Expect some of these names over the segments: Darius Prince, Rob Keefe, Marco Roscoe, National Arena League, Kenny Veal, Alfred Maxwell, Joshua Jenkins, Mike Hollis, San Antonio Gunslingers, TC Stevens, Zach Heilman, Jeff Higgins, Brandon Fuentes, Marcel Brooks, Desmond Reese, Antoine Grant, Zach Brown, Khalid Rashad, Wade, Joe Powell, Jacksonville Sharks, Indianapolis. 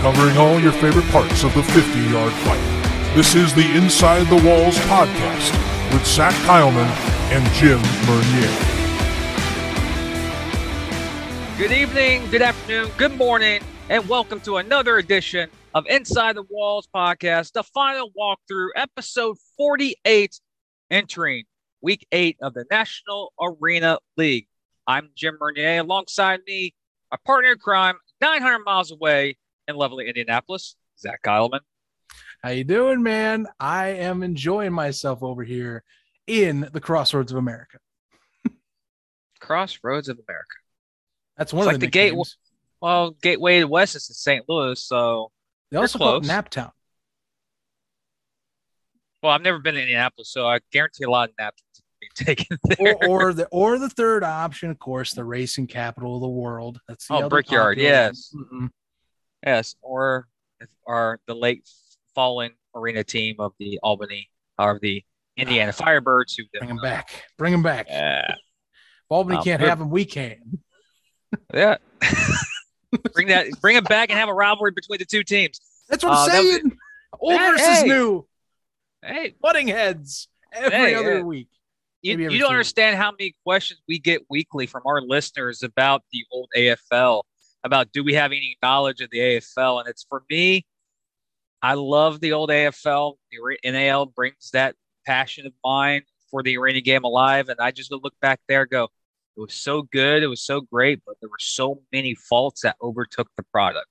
covering all your favorite parts of the 50-yard fight. This is the Inside the Walls podcast with Zach Heilman and Jim Bernier. Good evening, good afternoon, good morning, and welcome to another edition of Inside the Walls podcast, the final walkthrough, episode 48, entering week 8 of the National Arena League. I'm Jim Bernier. Alongside me, a partner in crime, 900 miles away in lovely Indianapolis, Zach Heilman. How you doing, man? I am enjoying myself over here in the crossroads of America. Crossroads of America. That's one it's of like the gateway. Well, gateway to West is in St. Louis, so they also call it Naptown. Well, I've never been to Indianapolis, so I guarantee a lot of naptowns being taken there. Or the third option, of course, the racing capital of the world. That's the Brickyard, yes. Mm-hmm. Yes, or the late fallen arena team of the Albany, or the Indiana Firebirds. Who bring them back. Bring them back. Yeah. If Albany can't have them, we can. Yeah. Bring it back and have a rivalry between the two teams. That's what I'm saying. Old versus new. Hey, butting heads every other week. You don't understand how many questions we get weekly from our listeners about the old AFL, about do we have any knowledge of the AFL? And it's for me, I love the old AFL. The NAL brings that passion of mine for the arena game alive. And I just look back there and go, it was so good. It was so great, but there were so many faults that overtook the product.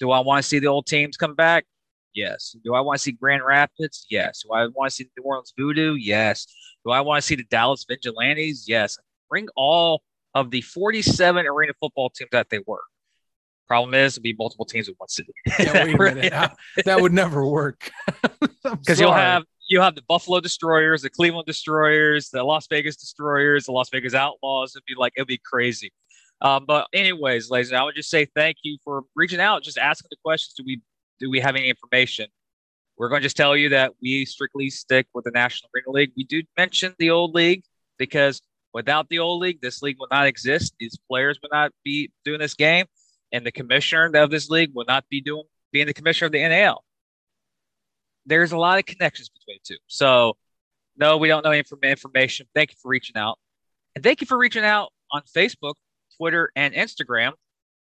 Do I want to see the old teams come back? Yes. Do I want to see Grand Rapids? Yes. Do I want to see the New Orleans Voodoo? Yes. Do I want to see the Dallas Vigilantes? Yes. Bring all of the 47 arena football teams that they were. Problem is, it'll be multiple teams in one city. Yeah, wait a minute. That would never work. Because you'll have the Buffalo Destroyers, the Cleveland Destroyers, the Las Vegas Destroyers, the Las Vegas Outlaws. It'd be crazy. But anyways, ladies, I would just say thank you for reaching out, just asking the questions. Do we have any information? We're going to just tell you that we strictly stick with the National Arena League. We do mention the old league because without the old league, this league will not exist. These players will not be doing this game, and the commissioner of this league will not be being the commissioner of the NAL. There's a lot of connections between the two. So, no, we don't know any information. Thank you for reaching out. And thank you for reaching out on Facebook, Twitter, and Instagram. And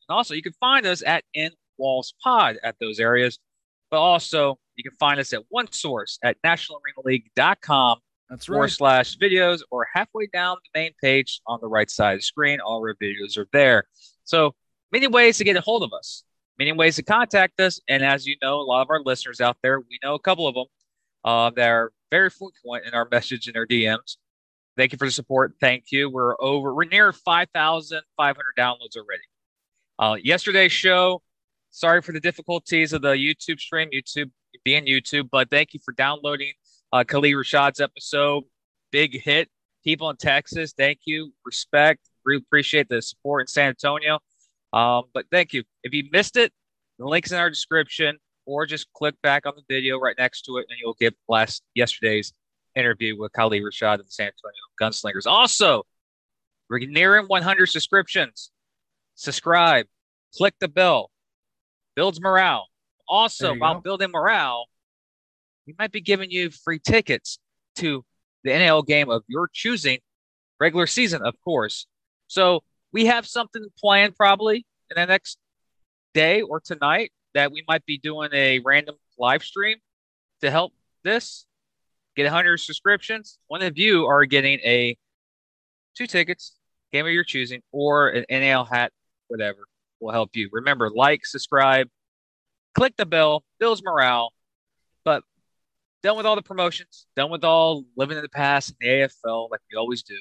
also, you can find us at NWallsPod at those areas. But also, you can find us at one source at nationalarenaleague.com. That's right. /videos or halfway down the main page on the right side of the screen. All our videos are there. So, many ways to get a hold of us. Many ways to contact us, and as you know, a lot of our listeners out there, we know a couple of them that are very frequent in our message and our DMs. Thank you for the support. Thank you. We're near 5,500 downloads already. Yesterday's show, sorry for the difficulties of the YouTube stream, but thank you for downloading Khalid Rashad's episode. Big hit. People in Texas, thank you. Respect. Really appreciate the support in San Antonio. But thank you. If you missed it, the link's in our description, or just click back on the video right next to it, and you'll get yesterday's interview with Khalid Rashad of the San Antonio Gunslingers. Also, we're nearing 100 subscriptions. Subscribe, click the bell, builds morale. Also, while building morale, we might be giving you free tickets to the NAL game of your choosing, regular season, of course. So, we have something planned probably in the next day or tonight that we might be doing a random live stream to help this get 100 subscriptions. One of you are getting two tickets, game of your choosing, or an NAL hat, whatever will help you. Remember, like, subscribe, click the bell, builds morale. But done with all the promotions, done with all living in the past in the AFL like we always do.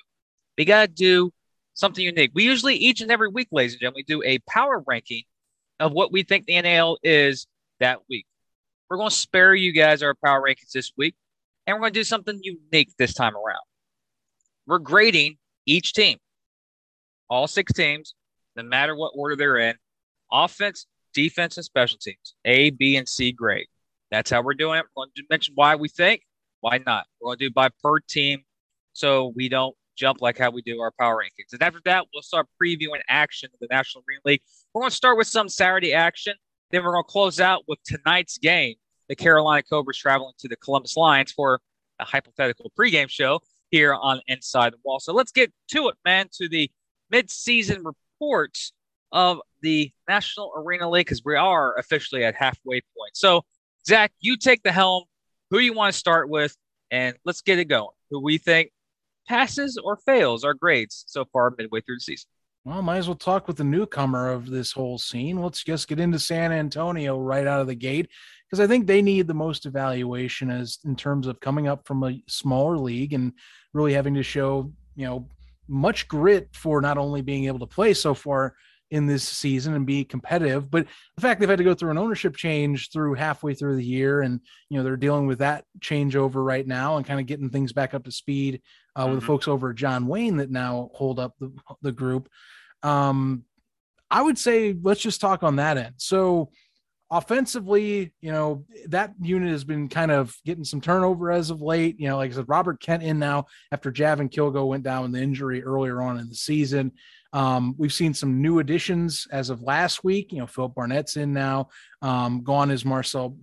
We got to do something unique. We usually, each and every week, ladies and gentlemen, we do a power ranking of what we think the NAL is that week. We're going to spare you guys our power rankings this week, and we're going to do something unique this time around. We're grading each team, all 6 teams, no matter what order they're in, offense, defense, and special teams, A, B, and C grade. That's how we're doing it. We're going to mention why we think, why not. We're going to do by per team so we don't jump like how we do our power rankings. And after that, we'll start previewing action of the National Arena League. We're going to start with some Saturday action. Then we're going to close out with tonight's game, the Carolina Cobras traveling to the Columbus Lions for a hypothetical pregame show here on Inside the Wall. So let's get to it, man, to the midseason report of the National Arena League, because we are officially at halfway point. So, Zach, you take the helm, who you want to start with, and let's get it going. Who we think passes or fails our grades so far midway through the season. Well, might as well talk with the newcomer of this whole scene. Let's just get into San Antonio right out of the gate, because I think they need the most evaluation as in terms of coming up from a smaller league and really having to show, you know, much grit for not only being able to play so far in this season and be competitive, but the fact they've had to go through an ownership change through halfway through the year. And, you know, they're dealing with that changeover right now and kind of getting things back up to speed with the folks over at John Wayne that now hold up the group. I would say, let's just talk on that end. So offensively, you know, that unit has been kind of getting some turnover as of late. You know, like I said, Robert Kent in now after Javon Kilgo went down with the injury earlier on in the season. We've seen some new additions as of last week. You know, Phil Barnett's in now. Gone is Marcel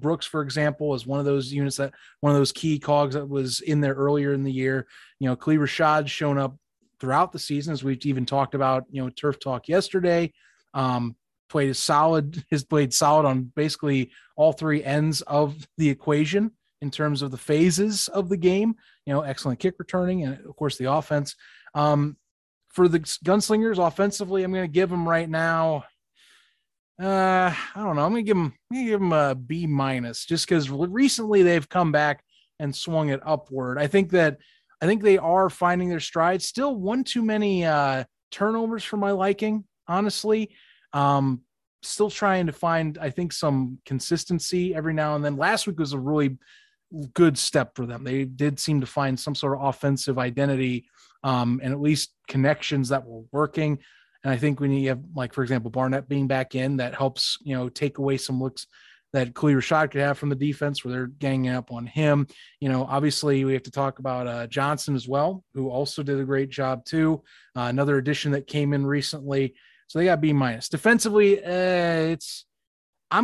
Brooks, for example, is one of those units that one of those key cogs that was in there earlier in the year. You know, Khalid Rashad's shown up throughout the season, as we've even talked about, you know, Turf Talk yesterday. Played solid on basically all three ends of the equation in terms of the phases of the game. You know, excellent kick returning and, of course, the offense. For the Gunslingers, offensively, I'm going to give them right now, I don't know, I'm going to give them a B-, just because recently they've come back and swung it upward. I think they are finding their stride. Still one too many turnovers for my liking, honestly. Still trying to find, I think, some consistency every now and then. Last week was a really good step for them. They did seem to find some sort of offensive identity, and at least connections that were working. And I think when you have, like, for example, Barnett being back in, that helps, you know, take away some looks that Khalid Rashad could have from the defense where they're ganging up on him. You know, obviously we have to talk about Johnson as well, who also did a great job too. Another addition that came in recently. So they got B-. Defensively, I'm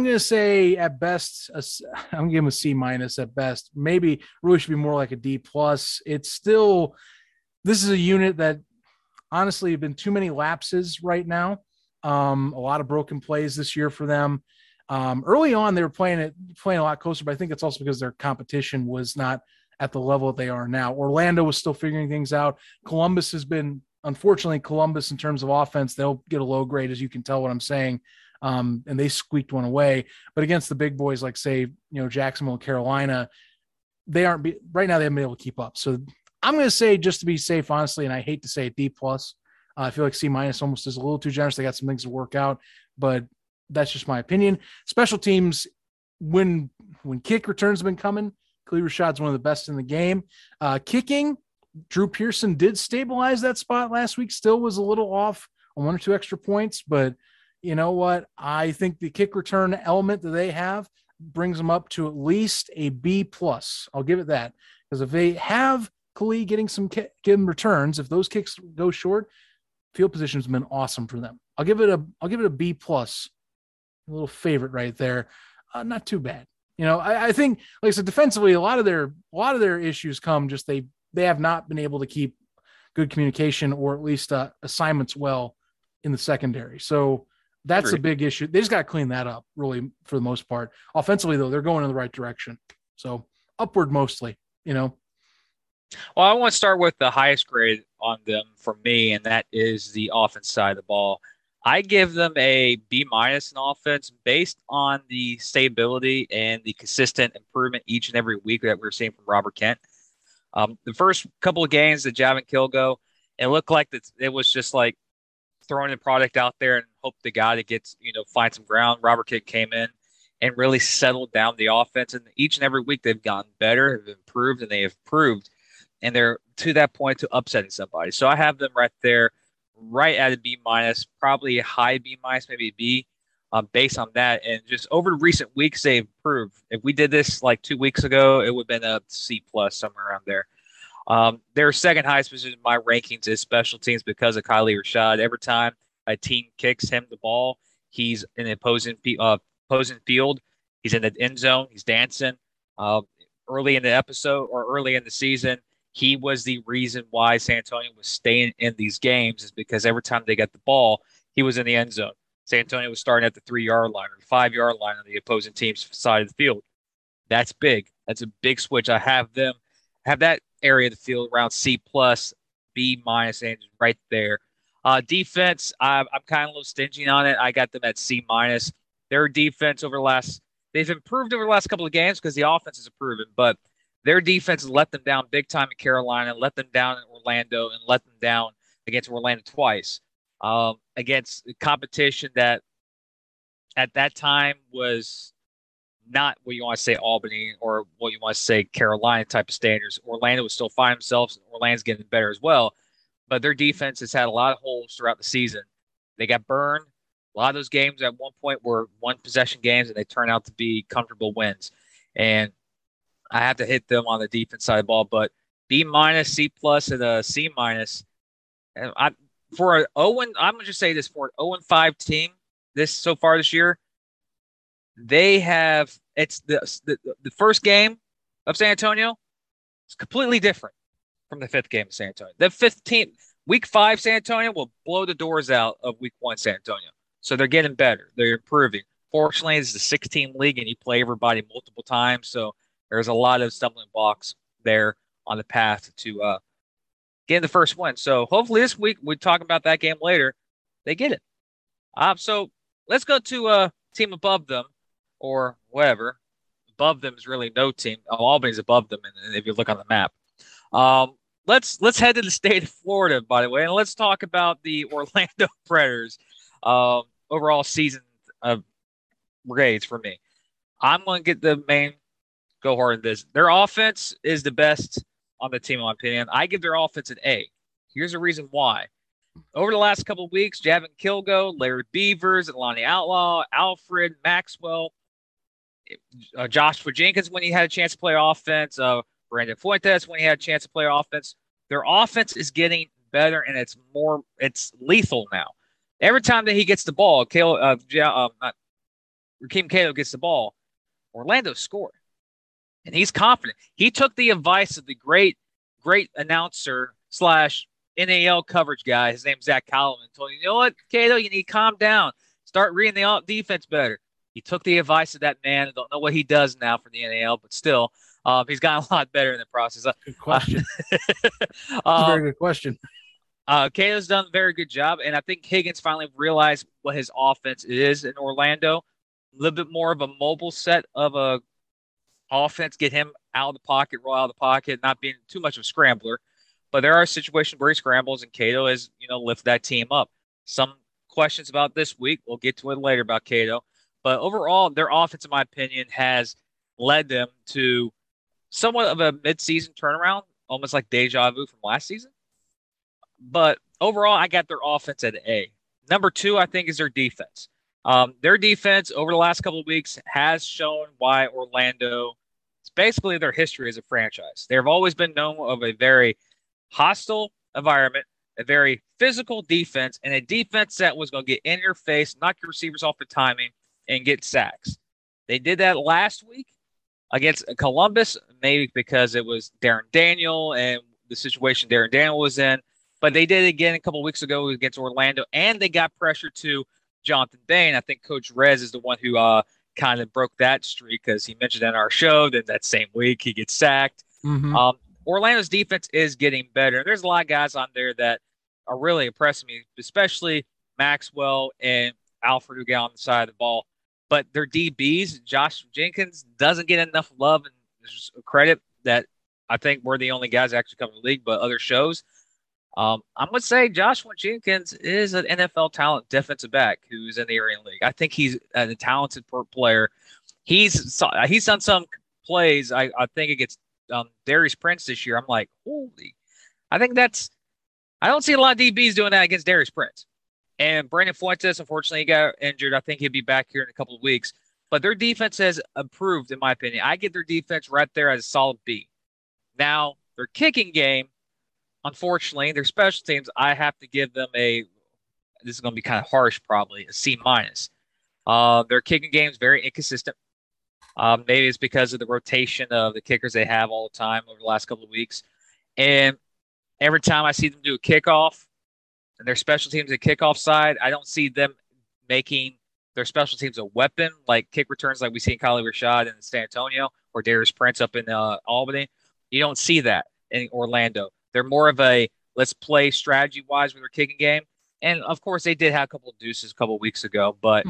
going to say at best, I'm going to give them a C- at best. Maybe really should be more like a D+. It's still, this is a unit that honestly have been too many lapses right now. A lot of broken plays this year for them. Early on, they were playing a lot closer, but I think it's also because their competition was not at the level that they are now. Orlando was still figuring things out. Columbus has been, unfortunately, Columbus in terms of offense, they'll get a low grade, as you can tell what I'm saying. And they squeaked one away, but against the big boys, like, say, you know, Jacksonville, Carolina, they aren't right now. They haven't been able to keep up. So I'm going to say, just to be safe, honestly, and I hate to say it, D+. I feel like C- almost is a little too generous. They got some things to work out, but that's just my opinion. Special teams, when kick returns have been coming, Khalid Rashad's one of the best in the game. Kicking, Drew Pearson did stabilize that spot last week. Still was a little off on one or two extra points, but you know what? I think the kick return element that they have brings them up to at least a B+. I'll give it that, because if they have Khalid getting some returns, if those kicks go short, field position has been awesome for them. I'll give it a B+. A little favorite right there. Not too bad. You know, I think, like I said, defensively, a lot of their issues come just they have not been able to keep good communication or at least assignments well in the secondary. So that's a big issue. They just got to clean that up, really, for the most part. Offensively, though, they're going in the right direction. So upward mostly, you know. Well, I want to start with the highest grade on them for me, and that is the offense side of the ball. I give them a B- in offense based on the stability and the consistent improvement each and every week that we're seeing from Robert Kent. The first couple of games that Javon Kilgo, it looked like it was just like throwing the product out there and hope the guy that gets, you know, find some ground. Robert Kidd came in and really settled down the offense. And each and every week they've gotten better, have improved, and they have proved. And they're to that point to upsetting somebody. So I have them right there, right at a B-, probably a high B-, maybe a B, based on that. And just over the recent weeks, they've improved. If we did this like 2 weeks ago, it would have been a C+ somewhere around there. Their second highest position in my rankings is special teams because of Khalid Rashad. Every time a team kicks him the ball, he's in the opposing field. He's in the end zone. He's dancing. Early in the episode or early in the season, he was the reason why San Antonio was staying in these games, is because every time they got the ball, he was in the end zone. San Antonio was starting at the 3-yard line or the 5-yard line on the opposing team's side of the field. That's big. That's a big switch. I have them have that area of the field around C+, B- and right there. Defense, I'm kind of a little stingy on it. I got them at C-. Their defense they've improved over the last couple of games because the offense has improved, but their defense let them down big time in Carolina, let them down in Orlando, and let them down against Orlando twice. Against competition that at that time was not what you want to say Albany or what you want to say Carolina type of standards. Orlando would still find themselves, and Orlando's getting better as well. But their defense has had a lot of holes throughout the season. They got burned. A lot of those games at one point were one-possession games, and they turn out to be comfortable wins. And I have to hit them on the defense side of the ball. But B-, C+, and a C-. And I'm going to just say this, for an 0-5 team so far this year, they have – it's the first game of San Antonio is completely different from the fifth game of San Antonio. The 15th – week 5 San Antonio will blow the doors out of week 1 San Antonio. So they're getting better. They're improving. Fortunately, this is a 6-team league, and you play everybody multiple times. So there's a lot of stumbling blocks there on the path to getting the first win. So hopefully this week, we'll talk about that game later, they get it. So let's go to a team above them or whatever. Above them is really no team. Albany's above them, and if you look on the map. Let's head to the state of Florida, by the way, and let's talk about the Orlando Predators. Overall season grades for me. I'm going to get the main go hard in this. Their offense is the best on the team, in my opinion. I give their offense an A. Here's the reason why. Over the last couple of weeks, Javon Kilgo, Larry Beavers, and Lonnie Outlaw, Alfred, Maxwell, Joshua Jenkins when he had a chance to play offense, Brandon Fuentes when he had a chance to play offense. Their offense is getting better, and it's lethal now. Every time that he gets the ball, Rakeem Cato gets the ball, Orlando scored. And he's confident. He took the advice of the great announcer / NAL coverage guy. His name's Zach Coleman. Told him, you know what, Cato, you need to calm down. Start reading the defense better. He took the advice of that man. I don't know what he does now for the NAL, but still, he's gotten a lot better in the process. Good question. That's a very good question. Cato's done a very good job, and I think Higgins finally realized what his offense is in Orlando. A little bit more of a mobile set of a offense, get him out of the pocket, roll out of the pocket, not being too much of a scrambler. But there are situations where he scrambles, and Cato has, lift that team up. Some questions about this week. We'll get to it later about Cato. But overall, their offense, in my opinion, has led them to somewhat of a midseason turnaround, almost like deja vu from last season. But overall, I got their offense at A. Number 2, I think, is their defense. Their defense over the last couple of weeks has shown why Orlando, it's basically their history as a franchise. They've always been known of a very hostile environment, a very physical defense, and a defense that was going to get in your face, knock your receivers off the timing, and get sacks. They did that last week against Columbus, maybe because it was Darren Daniel and the situation Darren Daniel was in. But they did it again a couple of weeks ago against Orlando, and they got pressure to Jonathan Bain. I think Coach Rez is the one who kind of broke that streak because he mentioned in our show that that same week he gets sacked. Mm-hmm. Orlando's defense is getting better. There's a lot of guys on there that are really impressing me, especially Maxwell and Alfred who get on the side of the ball. But their DBs, Josh Jenkins, doesn't get enough love and credit that I think we're the only guys that actually come to the league, but other shows. I'm going to say Joshua Jenkins is an NFL talent defensive back who's in the Arena League. I think he's a talented player. He's done some plays, I think, against Darius Prince this year. I'm like, holy. I think I don't see a lot of DBs doing that against Darius Prince. And Brandon Fuentes, unfortunately, he got injured. I think he'll be back here in a couple of weeks. But their defense has improved, in my opinion. I get their defense right there as a solid B. Now, Their kicking game, unfortunately, their special teams, I have to give them a, this is going to be kind of harsh probably, a C-. Their kicking game is very inconsistent. Maybe it's because of the rotation of the kickers they have all the time over the last couple of weeks. And every time I see them do a kickoff and their special teams at kickoff side, I don't see them making their special teams a weapon like kick returns like we see in Khalid Rashad in San Antonio or Darius Prince up in Albany. You don't see that in Orlando. They're more of a let's play strategy-wise with their kicking game. And, of course, they did have a couple of deuces a couple of weeks ago, but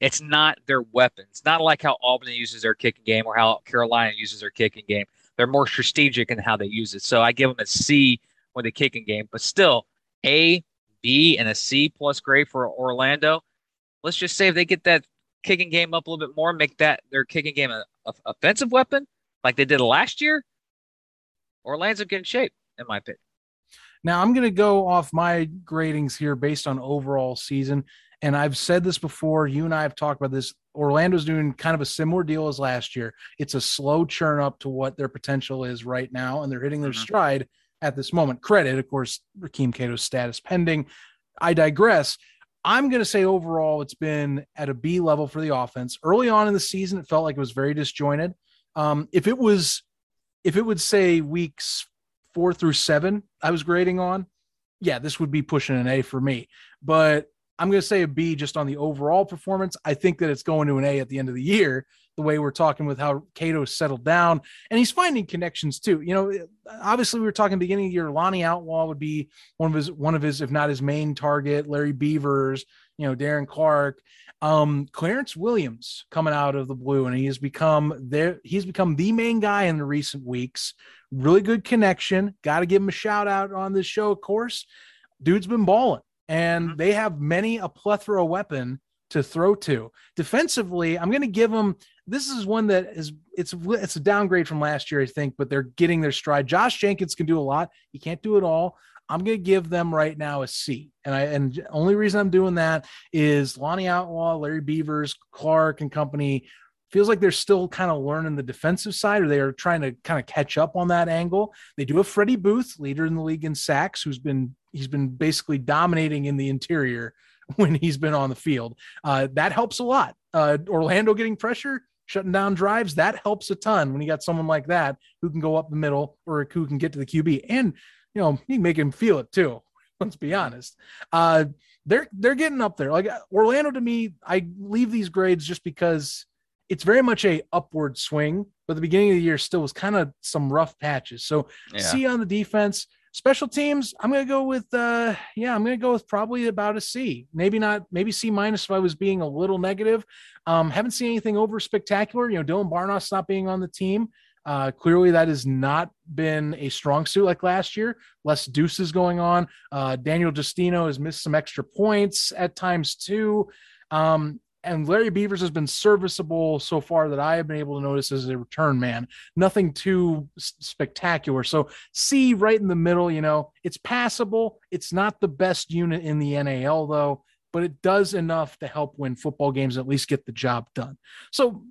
it's not their weapon. It's not like how Albany uses their kicking game or how Carolina uses their kicking game. They're more strategic in how they use it. So I give them a C with the kicking game, but still A, B, and a C+ grade for Orlando. Let's just say if they get that kicking game up a little bit more, make that their kicking game an offensive weapon like they did last year, Orlando's in good shape, in my opinion. Now, I'm going to go off my gradings here based on overall season, and I've said this before. You and I have talked about this. Orlando's doing kind of a similar deal as last year. It's a slow churn up to what their potential is right now, and they're hitting their stride at this moment. Credit, of course, Rakeem Cato's status pending. I digress. I'm going to say overall it's been at a B level for the offense. Early on in the season, it felt like it was very disjointed. If it would say weeks 4 through 7, I was grading on, yeah, this would be pushing an A for me. But I'm going to say a B just on the overall performance. I think that it's going to an A at the end of the year, the way we're talking with how Cato's settled down. And he's finding connections too. You know, obviously we were talking beginning of the year, Lonnie Outlaw would be one of his, if not his main target, Larry Beavers, you know, Darren Clark, Clarence Williams coming out of the blue. And he's become the main guy in the recent weeks. Really good connection. Got to give him a shout out on this show. Of course, dude's been balling. And they have a plethora of weapon to throw to. Defensively, I'm going to give them, this is one that is, it's a downgrade from last year, I think, but they're getting their stride. Josh Jenkins can do a lot. He can't do it all. I'm going to give them right now a C. And the only reason I'm doing that is Lonnie Outlaw, Larry Beavers, Clark and company feels like they're still kind of learning the defensive side, or they are trying to kind of catch up on that angle. They do have Freddie Booth, leader in the league in sacks, who's been basically dominating in the interior when he's been on the field. That helps a lot. Orlando getting pressure, shutting down drives, that helps a ton when you got someone like that who can go up the middle or who can get to the QB. And, you know, you make him feel it too. Let's be honest. They're getting up there. Like Orlando, to me, I leave these grades just because it's very much a upward swing, but the beginning of the year still was kind of some rough patches. So yeah. C on the defense. Special teams, I'm going to go with, probably about a C, maybe C- if I was being a little negative. Haven't seen anything over spectacular. You know, Dylan Barnos not being on the team. Clearly that has not been a strong suit like last year. Less deuces going on. Daniel Justino has missed some extra points at times too. And Larry Beavers has been serviceable so far that I have been able to notice as a return man. Nothing too spectacular. So C right in the middle, you know, it's passable. It's not the best unit in the NAL though, but it does enough to help win football games, at least get the job done. So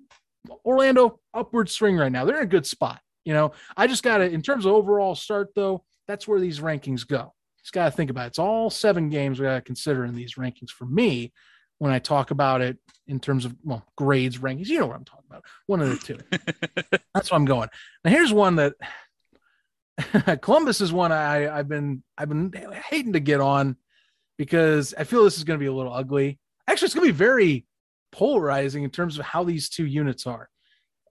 Orlando, upward swing right now. They're in a good spot. You know, I just got to, in terms of overall start though, that's where these rankings go. Just got to think about it. It's all 7 games we got to consider in these rankings for me. When I talk about it in terms of, well, grades, rankings, you know what I'm talking about. One of the two. That's where I'm going. Now here's one that Columbus is one I've been hating to get on because I feel this is going to be a little ugly. Actually, it's going to be very polarizing in terms of how these two units are.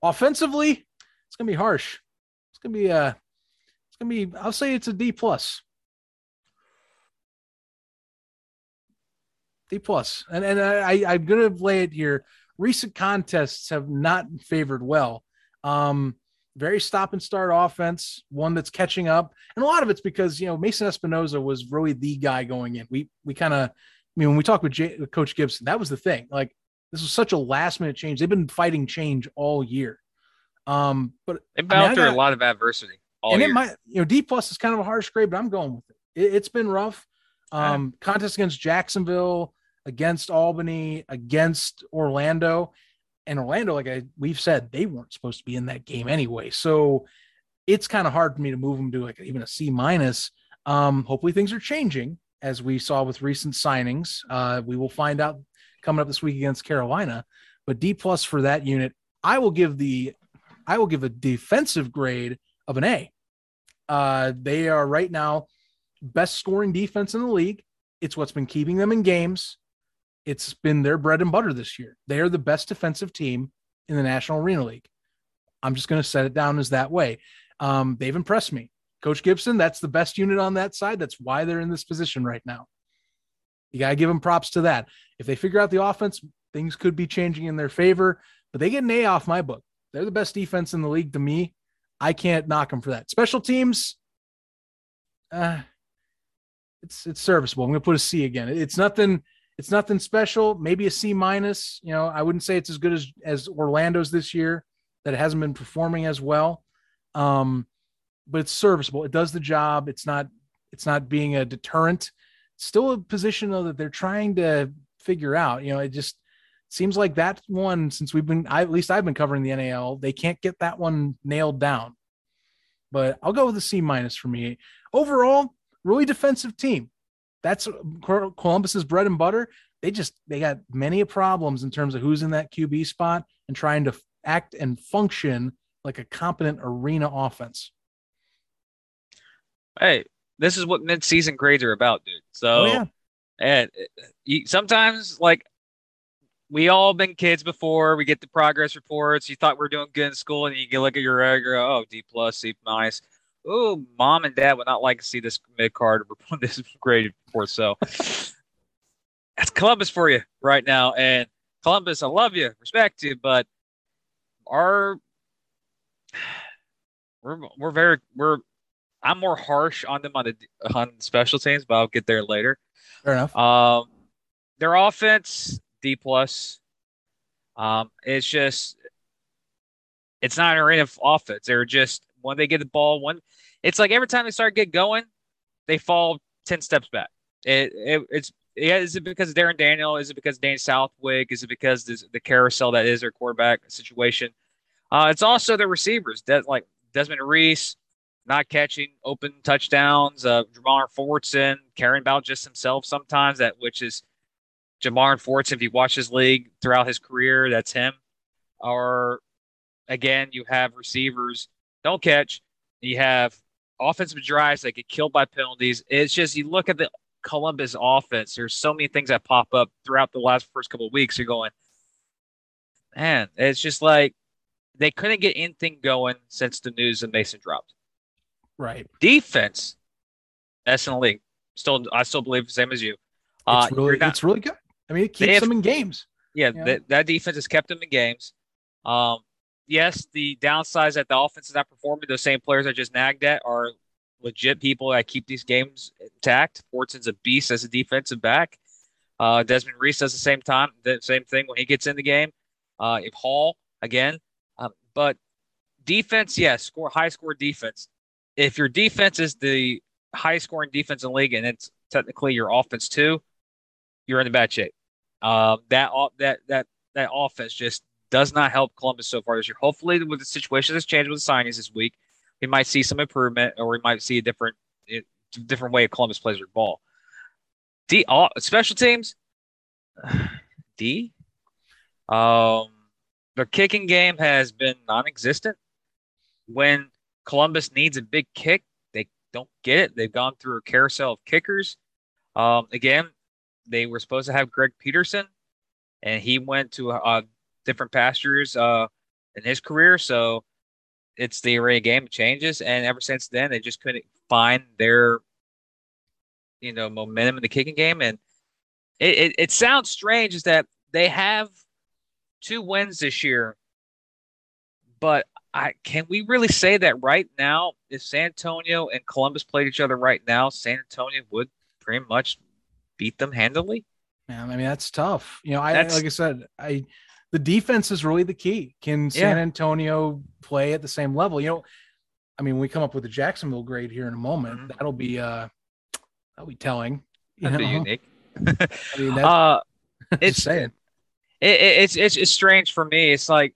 Offensively, it's going to be harsh. It's going to be. I'll say it's a D+. D+. And I'm going to lay it here. Recent contests have not favored well. Very stop and start offense, one that's catching up. And a lot of it's because, you know, Mason Espinoza was really the guy going in. When we talked with Coach Gibson, that was the thing. Like, this was such a last minute change. They've been fighting change all year. But they've been through a lot of adversity all year. D+ is kind of a harsh grade, but I'm going with it. It's been rough. Contest against Jacksonville, against Albany, against Orlando. And Orlando, like we've said, they weren't supposed to be in that game anyway. So it's kind of hard for me to move him to like even a C-. Hopefully things are changing, as we saw with recent signings. We will find out coming up this week against Carolina, but D+ for that unit. I will give a defensive grade of an A. They are right now best scoring defense in the league. It's what's been keeping them in games. It's been their bread and butter this year. They are the best defensive team in the National Arena League. I'm just going to set it down as that way. They've impressed me. Coach Gibson, that's the best unit on that side. That's why they're in this position right now. You got to give them props to that. If they figure out the offense, things could be changing in their favor, but they get an A off my book. They're the best defense in the league to me. I can't knock them for that. Special teams, it's serviceable. I'm going to put a C again. It's nothing special, maybe a C-. You know, I wouldn't say it's as good as Orlando's this year, that it hasn't been performing as well. But it's serviceable. It does the job. It's not being a deterrent. It's still a position though that they're trying to figure out. You know, it just seems like that one, since I've been covering the NAL, they can't get that one nailed down. But I'll go with a C- for me. Overall, really defensive team. That's Columbus's bread and butter. They got many problems in terms of who's in that QB spot and trying to act and function like a competent arena offense. Hey, this is what midseason grades are about, dude. So, And sometimes, like, we all been kids before. We get the progress reports. You thought we were doing good in school, and you get look at your regular, D+, C-. Oh, mom and dad would not like to see this mid-card report, this grade report. So that's Columbus for you right now. And Columbus, I love you, respect you, but I'm more harsh on them on special teams, but I'll get there later. Fair enough. Their offense, D+. It's just, it's not an arena of offense. They're just, when they get the ball, it's like every time they start get going, they fall 10 steps back. Is it because of Darren Daniel? Is it because of Danny Southwick? Is it because the carousel that is their quarterback situation? It's also their receivers, like Desmond Reese, not catching open touchdowns. Javon Fortson caring about just himself sometimes, which is Javon Fortson. If you watch his league throughout his career, that's him. Or again, you have receivers don't catch. You have offensive drives that get killed by penalties. It's just, you look at the Columbus offense. There's so many things that pop up throughout the first couple of weeks. You're going, man, it's just like they couldn't get anything going since the news of Mason dropped. Right. Defense, that's in the league. I still believe the same as you. It's really good. I mean, it keeps them in games. Yeah, you know? That defense has kept them in games. Yes, the downside is that the offense is not performing. Those same players I just nagged at are legit people that keep these games intact. Fortson's a beast as a defensive back. Desmond Reese does the same thing when he gets in the game. If Hall, again. But defense, yes, high-score defense. If your defense is the high-scoring defense in the league and it's technically your offense too, you're in the bad shape. That offense just does not help Columbus so far this year. Hopefully, with the situation that's changed with the signings this week, we might see some improvement, or we might see a different way Columbus plays their ball. Special teams, D. Their kicking game has been non-existent. When Columbus needs a big kick, they don't get it. They've gone through a carousel of kickers. Again, they were supposed to have Greg Peterson, and he went to different pastures in his career. So it's the array of game changes, and ever since then, they just couldn't find their momentum in the kicking game. And it sounds strange is that they have 2 wins this year, but can we really say that right now? If San Antonio and Columbus played each other right now, San Antonio would pretty much beat them handily. Yeah, I mean, that's tough. Like I said, the defense is really the key. Can San Antonio play at the same level? I mean, when we come up with a Jacksonville grade here in a moment, mm-hmm. that'll be telling. That'd be unique. I mean, that's, it's saying it's strange for me. It's like,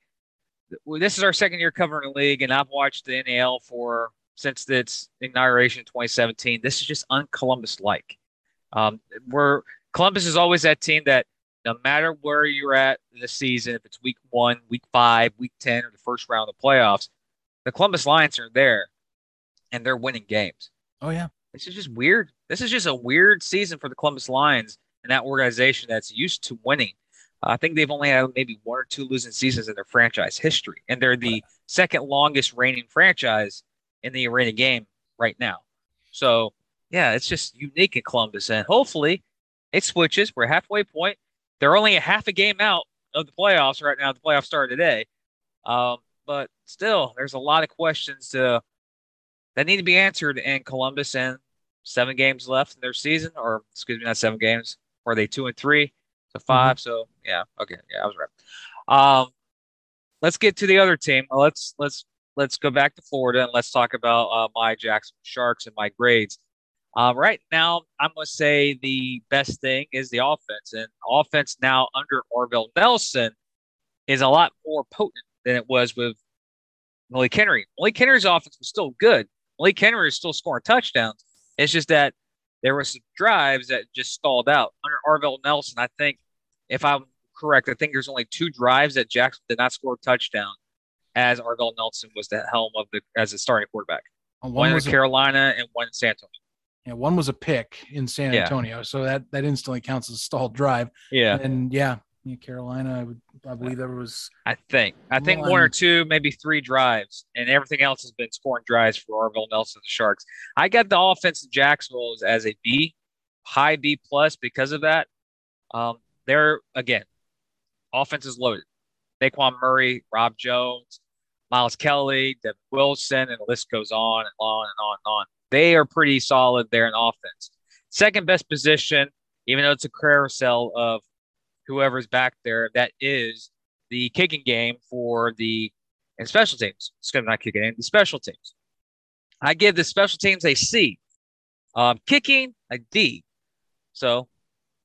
this is our second year covering the league, and I've watched the NAL since its inauguration in 2017. This is just un-Columbus-like. Columbus is always that team that no matter where you're at in the season, if it's week 1, week 5, week 10, or the first round of the playoffs, the Columbus Lions are there, and they're winning games. Oh, yeah. This is just weird. This is just a weird season for the Columbus Lions and that organization that's used to winning. I think they've only had maybe one or two losing seasons in their franchise history, and they're the second longest reigning franchise in the arena game right now. So, yeah, it's just unique in Columbus, and hopefully it switches. We're halfway point. They're only a half a game out of the playoffs right now. The playoffs start today. But still, there's a lot of questions that need to be answered in Columbus, and 7 games left in their season, or excuse me, not 7 games. Are they 2-3? So 5. Mm-hmm. So yeah, okay, yeah, I was right. Let's get to the other team. Let's go back to Florida and let's talk about my Jacksonville Sharks and my grades. Right now, I'm going to say the best thing is the offense, and offense now under Arvell Nelson is a lot more potent than it was with Malik Henry. Malik Henry's offense was still good. Malik Henry is still scoring touchdowns. It's just that there were some drives that just stalled out. Under Arvell Nelson, I think, if I'm correct, I think there's only 2 drives that Jackson did not score a touchdown as Arvell Nelson was the helm as the starting quarterback. One in Carolina and one in San Antonio. Yeah, one was a pick in San Antonio, so that instantly counts as a stalled drive. Yeah. And Carolina, I believe there was – I think 1 or 2, maybe 3 drives, and everything else has been scoring drives for Arvell Nelson and the Sharks. I got the offense in Jacksonville as a B, high B+, because of that. They're, again, offense is loaded. Naquan Murray, Rob Jones, Miles Kelly, Devin Wilson, and the list goes on and on and on and on. They are pretty solid there in offense. Second best position, even though it's a carousel of whoever's back there, that is the kicking game and special teams. It's going to not kick it in, the special teams. I give the special teams a C. Kicking, a D. So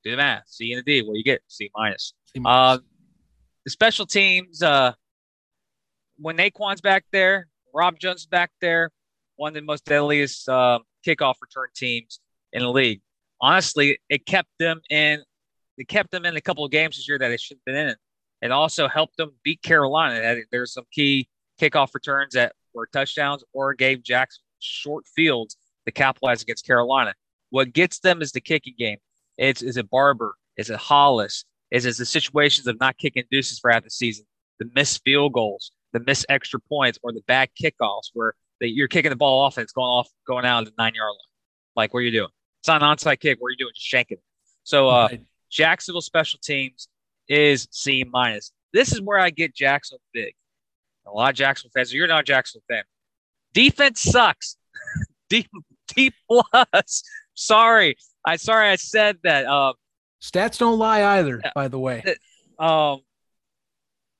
do the math. C and a D. What do you get? C-. The special teams, when Naquan's back there, Rob Jones is back there, one of the most deadliest kickoff return teams in the league. Honestly, it kept them in. They kept them in a couple of games this year that they shouldn't have been in. It also helped them beat Carolina. There's some key kickoff returns that were touchdowns or gave Jackson short fields to capitalize against Carolina. What gets them is the kicking game. Is it Barber? Is it Hollis? Is it the situations of not kicking deuces for half the season, the missed field goals, the missed extra points, or the bad kickoffs where you're kicking the ball off and it's going out of the 9-yard line. Like, what are you doing? It's not an onside kick. What are you doing? Just shanking it. So, Jacksonville special teams is C-. This is where I get Jacksonville big. A lot of Jacksonville fans. You're not a Jacksonville fan. Defense sucks. D+. Sorry I said that. Stats don't lie either, by the way.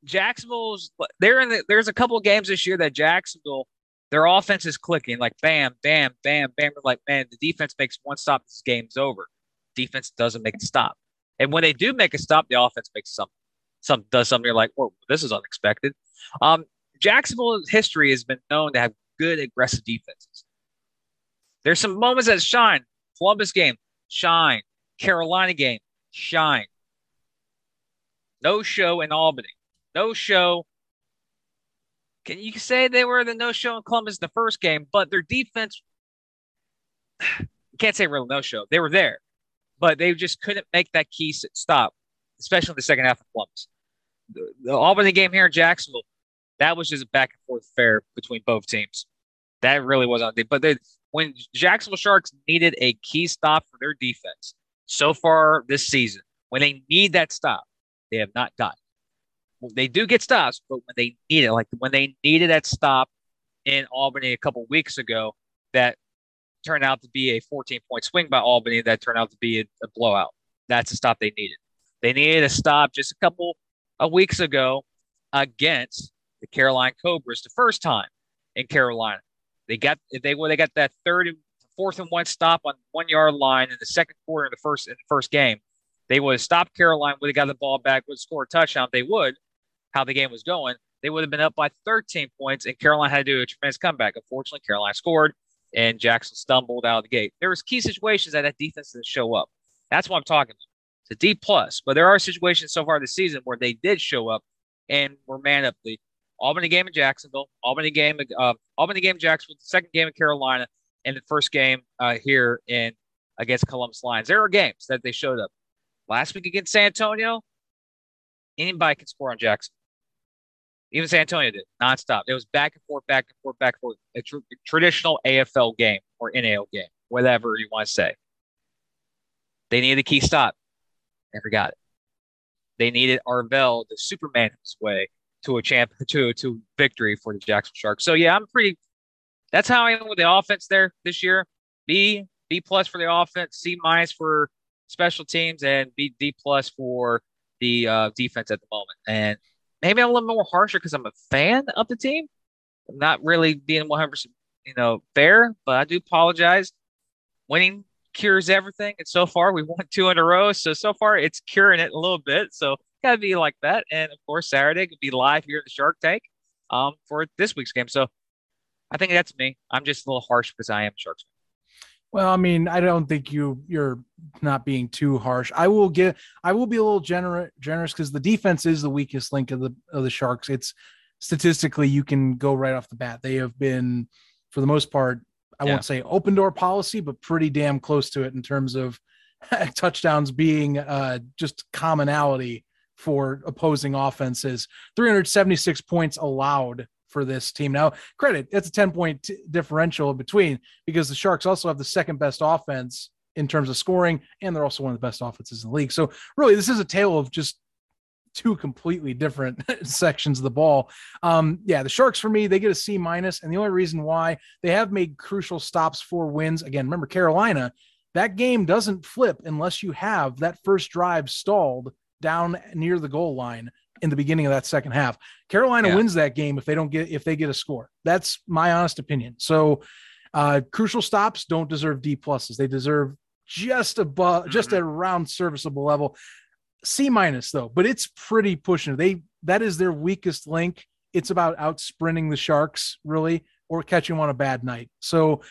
Jacksonville's there's a couple of games this year that Jacksonville, their offense is clicking like bam, bam, bam, bam. We're like, man, the defense makes one stop, this game's over. Defense doesn't make the stop. And when they do make a stop, the offense makes something. You're like, "Whoa, this is unexpected." Jacksonville's history has been known to have good aggressive defenses. There's some moments that shine. Columbus game, shine. Carolina game, shine. No show in Albany. No show. Can you say they were the no show in Columbus the first game? But their defense, you can't say real no show. They were there. But they just couldn't make that key stop, especially in the second half of Columbus. The Albany game here in Jacksonville, that was just a back-and-forth affair between both teams. That really was on. But when Jacksonville Sharks needed a key stop for their defense so far this season, when they need that stop, they have not gotten it. Well, they do get stops, but when they need it, like when they needed that stop in Albany a couple weeks ago, that turned out to be a 14-point swing by Albany that turned out to be a blowout. That's a stop they needed. They needed a stop just a couple of weeks ago against the Carolina Cobras the first time in Carolina. They got that 4th and 1 stop on 1-yard line in the second quarter in the first game. They would have stopped Carolina, would have got the ball back, would have scored a touchdown. They would, how the game was going. they would have been up by 13 points, and Carolina had to do a tremendous comeback. Unfortunately, Carolina scored, and Jackson stumbled out of the gate. There was key situations that defense didn't show up. That's what I'm talking about. It's a D+, but there are situations so far this season where they did show up and were man up. The Albany game in Jacksonville, Albany game in Jacksonville, the second game in Carolina, and the first game here in against Columbus Lions. There are games that they showed up. Last week against San Antonio, anybody can score on Jackson. Even San Antonio did, nonstop. It was back and forth, back and forth, back and forth. A traditional AFL game or NAL game, whatever you want to say. They needed a key stop. Never got it. They needed Arvell to Superman his way to a to victory for the Jacksonville Sharks. So yeah, that's how I am with the offense there this year. B+ for the offense, C- for special teams, and D+ for the defense at the moment. And maybe I'm a little more harsher because I'm a fan of the team. I'm not really being 100%, fair, but I do apologize. Winning cures everything, and so far we won 2 in a row. So far it's curing it a little bit. So gotta be like that. And of course, Saturday could be live here in the Shark Tank for this week's game. So I think that's me. I'm just a little harsh because I am a Sharks fan. Well, I mean, I don't think you're not being too harsh. I will be a little generous because the defense is the weakest link of the Sharks. It's statistically, you can go right off the bat. They have been, for the most part, I won't say open door policy, but pretty damn close to it in terms of touchdowns being just commonality for opposing offenses. 376 points allowed for this team. Now, credit, that's a 10-point differential in between, because the Sharks also have the second best offense in terms of scoring, and they're also one of the best offenses in the league. So really, this is a tale of just two completely different sections of the ball. The Sharks, for me, they get a C-, and the only reason why, they have made crucial stops for wins. Again, remember Carolina, that game doesn't flip unless you have that first drive stalled down near the goal line in the beginning of that second half. Carolina wins that game if they get a score. That's my honest opinion. So crucial stops don't deserve D+. They deserve just above, just at around serviceable level. C- though, but it's pretty pushing. That is their weakest link. It's about out sprinting the Sharks, really, or catching them on a bad night. So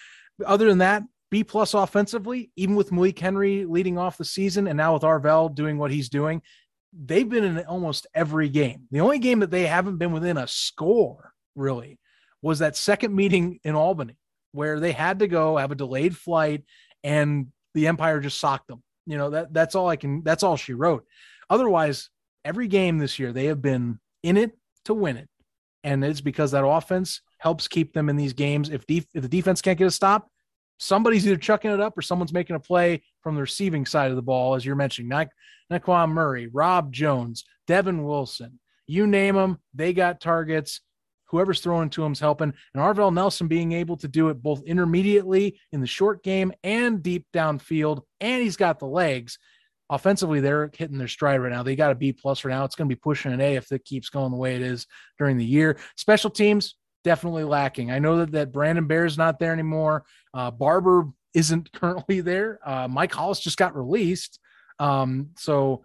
other than that, B+ offensively, even with Malik Henry leading off the season and now with Arvell doing what he's doing, they've been in almost every game. The only game that they haven't been within a score, really, was that second meeting in Albany, where they had to go have a delayed flight and the Empire just socked them. That's all she wrote. Otherwise, every game this year, they have been in it to win it. And it's because that offense helps keep them in these games. If the defense can't get a stop, somebody's either chucking it up or someone's making a play from the receiving side of the ball, as you're mentioning. Naquan Murray, Rob Jones, Devin Wilson, you name them, they got targets. Whoever's throwing to them's helping. And Arvell Nelson being able to do it both intermediately in the short game and deep downfield, and he's got the legs. Offensively, they're hitting their stride right now. They got a B+ right now. It's going to be pushing an A if it keeps going the way it is during the year. Special teams, definitely lacking. I know that Brandon Bear's not there anymore. Barber isn't currently there. Mike Hollis just got released. So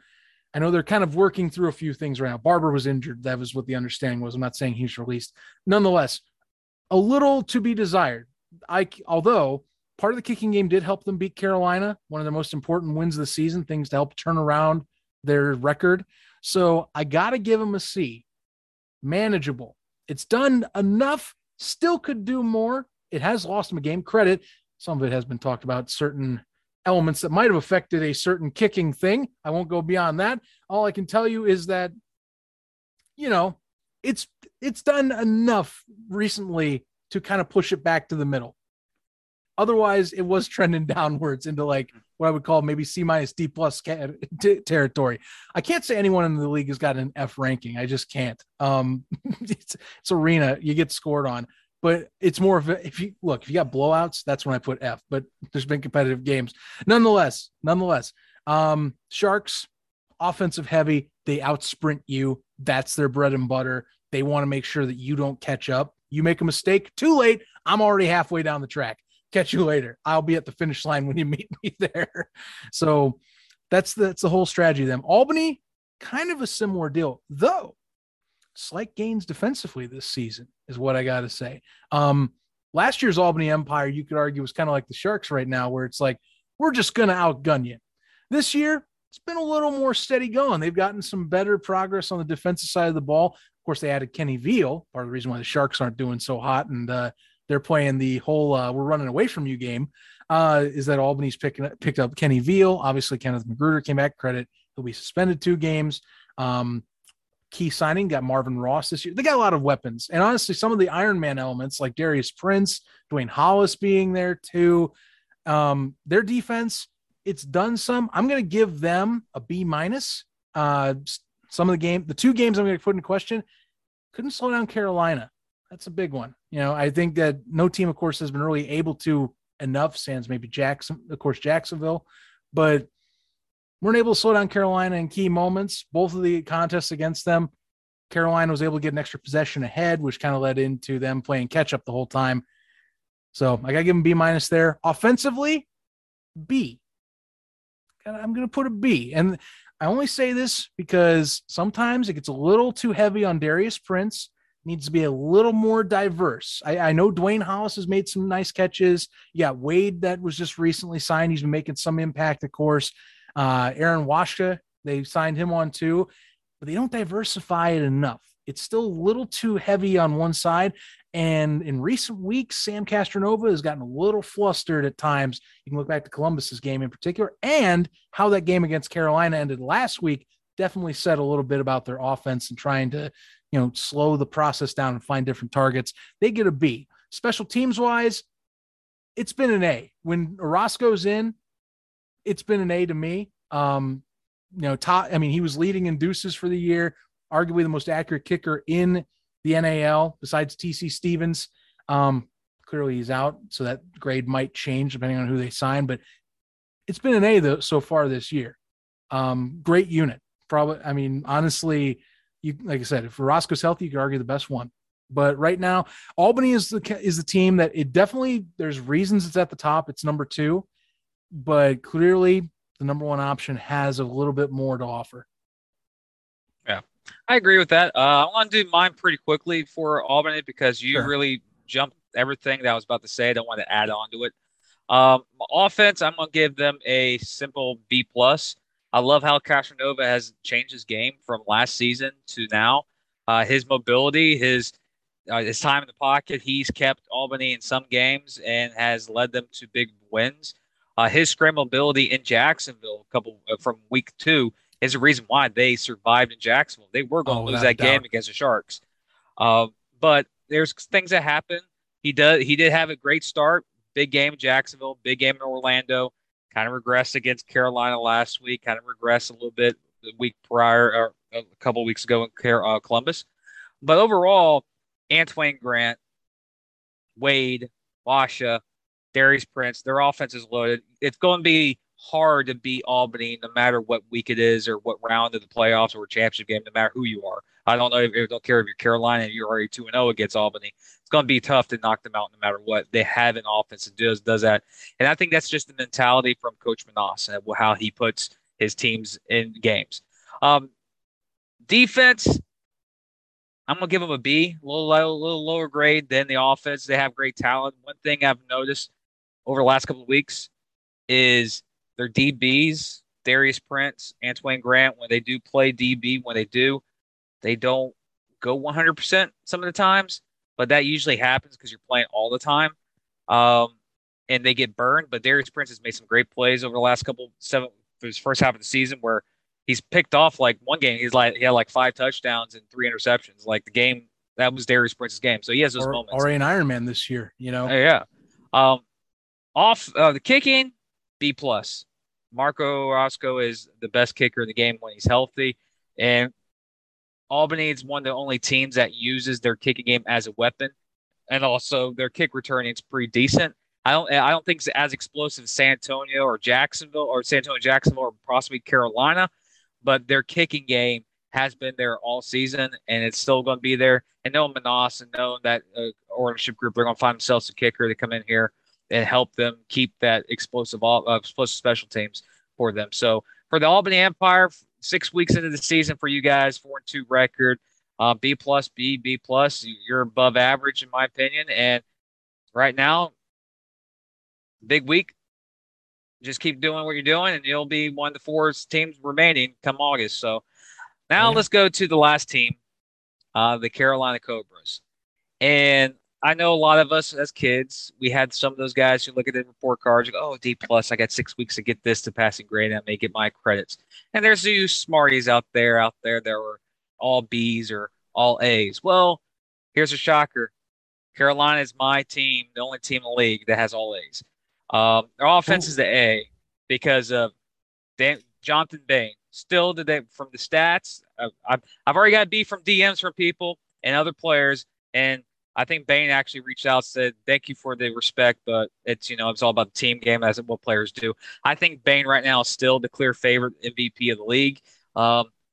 I know they're kind of working through a few things right now. Barber was injured. That was what the understanding was. I'm not saying he's released. Nonetheless, a little to be desired. Although part of the kicking game did help them beat Carolina, one of their most important wins of the season, things to help turn around their record. So I got to give them a C. Manageable. It's done enough, still could do more. It has lost him a game. Credit, some of it has been talked about, certain elements that might have affected a certain kicking thing. I won't go beyond that. All I can tell you is that, it's done enough recently to kind of push it back to the middle. Otherwise, it was trending downwards into like what I would call maybe C- D+ territory. I can't say anyone in the league has got an F ranking. I just can't. It's arena. You get scored on, but it's more of a, if you got blowouts, that's when I put F, but there's been competitive games. Nonetheless, Sharks offensive heavy. They out sprint you. That's their bread and butter. They want to make sure that you don't catch up. You make a mistake too late, I'm already halfway down the track. Catch you later. I'll be at the finish line when you meet me there. So that's the whole strategy of them. Albany, kind of a similar deal, though. slight gains defensively this season is what I got to say. Last year's Albany Empire, you could argue, was kind of like the Sharks right now, where it's like, we're just going to outgun you. This year, it's been a little more steady going. They've gotten some better progress on the defensive side of the ball. Of course, they added Kenny Veal, part of the reason why the Sharks aren't doing so hot, and they're playing the whole we're running away from you game, is that Albany's picked up Kenny Veal. Obviously, Kenneth Magruder came back. Credit, he'll be suspended 2 games. Key signing, got Marvin Ross this year. They got a lot of weapons. And honestly, some of the Iron Man elements, like Darius Prince, Dwayne Hollis being there too. Their defense, it's done some. I'm going to give them a B-. Some of the game, the 2 games I'm going to put in question, couldn't slow down Carolina. That's a big one. You know, I think that no team, of course, has been really able to enough, sans maybe Jackson, of course, Jacksonville, but weren't able to slow down Carolina in key moments. Both of the contests against them, Carolina was able to get an extra possession ahead, which kind of led into them playing catch up the whole time. So I got to give them B- there. Offensively, B. I'm going to put a B. And I only say this because sometimes it gets a little too heavy on Darius Prince. Needs to be a little more diverse. I know Dwayne Hollis has made some nice catches. You got Wade that was just recently signed. He's been making some impact, of course. Aaron Washka, they signed him on too, but they don't diversify it enough. It's still a little too heavy on one side. And in recent weeks, Sam Castronova has gotten a little flustered at times. You can look back to Columbus's game in particular, and how that game against Carolina ended last week definitely said a little bit about their offense and trying to, you know, slow the process down and find different targets. They get a B. Special teams wise, it's been an A. When Orozco's in, it's been an A to me. He was leading in deuces for the year, arguably the most accurate kicker in the NAL besides TC Stevens. Clearly he's out, so that grade might change depending on who they sign, but it's been an A though so far this year. Great unit. Probably, I mean, honestly, you, like I said, if Roscoe's healthy, you could argue the best one. But right now, Albany is the team that it definitely, there's reasons it's at the top. It's number 2, but clearly the number 1 option has a little bit more to offer. Yeah, I agree with that. I want to do mine pretty quickly for Albany because you really jumped everything that I was about to say. I don't want to add on to it. Offense, I'm going to give them a simple B+. I love how Castronova has changed his game from last season to now. His mobility, his time in the pocket, he's kept Albany in some games and has led them to big wins. His scramblability in Jacksonville, from week 2, is the reason why they survived in Jacksonville. They were going to lose that game against the Sharks, but there's things that happen. He did have a great start. Big game in Jacksonville. Big game in Orlando. Kind of regressed against Carolina last week, kind of regressed a little bit the week prior, or a couple of weeks ago in Columbus. But overall, Antoine Grant, Wade, Washa, Darius Prince, their offense is loaded. It's going to be hard to beat Albany no matter what week it is or what round of the playoffs or championship game, no matter who you are. I don't care if you're Carolina and you're already 2-0 against Albany. It's going to be tough to knock them out no matter what. They have an offense that does that. And I think that's just the mentality from Coach Manasse and how he puts his teams in games. Defense, I'm going to give them a B, a little lower grade than the offense. They have great talent. One thing I've noticed over the last couple of weeks is their DBs, Darius Prince, Antoine Grant, when they do play DB, they don't go 100% some of the times, but that usually happens because you're playing all the time, and they get burned. But Darius Prince has made some great plays over the last first half of the season, where he's picked off like one game. He had like 5 touchdowns and 3 interceptions. Like the game that was Darius Prince's game, so he has those moments. Already an Iron Man this year, you know. Yeah. The kicking, B+. Marco Roscoe is the best kicker in the game when he's healthy, and Albany is one of the only teams that uses their kicking game as a weapon, and also their kick returning is pretty decent. I don't think it's as explosive as San Antonio, Jacksonville, or possibly Carolina, but their kicking game has been there all season, and it's still going to be there. And knowing Manasse and knowing that ownership group, they're going to find themselves a kicker to come in here and help them keep that explosive special teams for them. So for the Albany Empire, 6 weeks into the season for you guys, 4-2 record. B plus, you're above average in my opinion. And right now, big week. Just keep doing what you're doing, and you'll be one of the four teams remaining come August. So now let's go to the last team, the Carolina Cobras. And I know a lot of us as kids, we had some of those guys who look at the report cards and go, oh, D plus, I got 6 weeks to get this to passing grade. I may get my credits. And there's these smarties out there that were all Bs or all As. Well, here's a shocker. Carolina is my team, the only team in the league that has all A's. Their offense is the A because of Jonathan Bain. Still today, from the stats, I've already got a B from DMs from people and other players, and I think Bain actually reached out and said, thank you for the respect, but it's all about the team game, as what players do. I think Bain right now is still the clear favorite MVP of the league.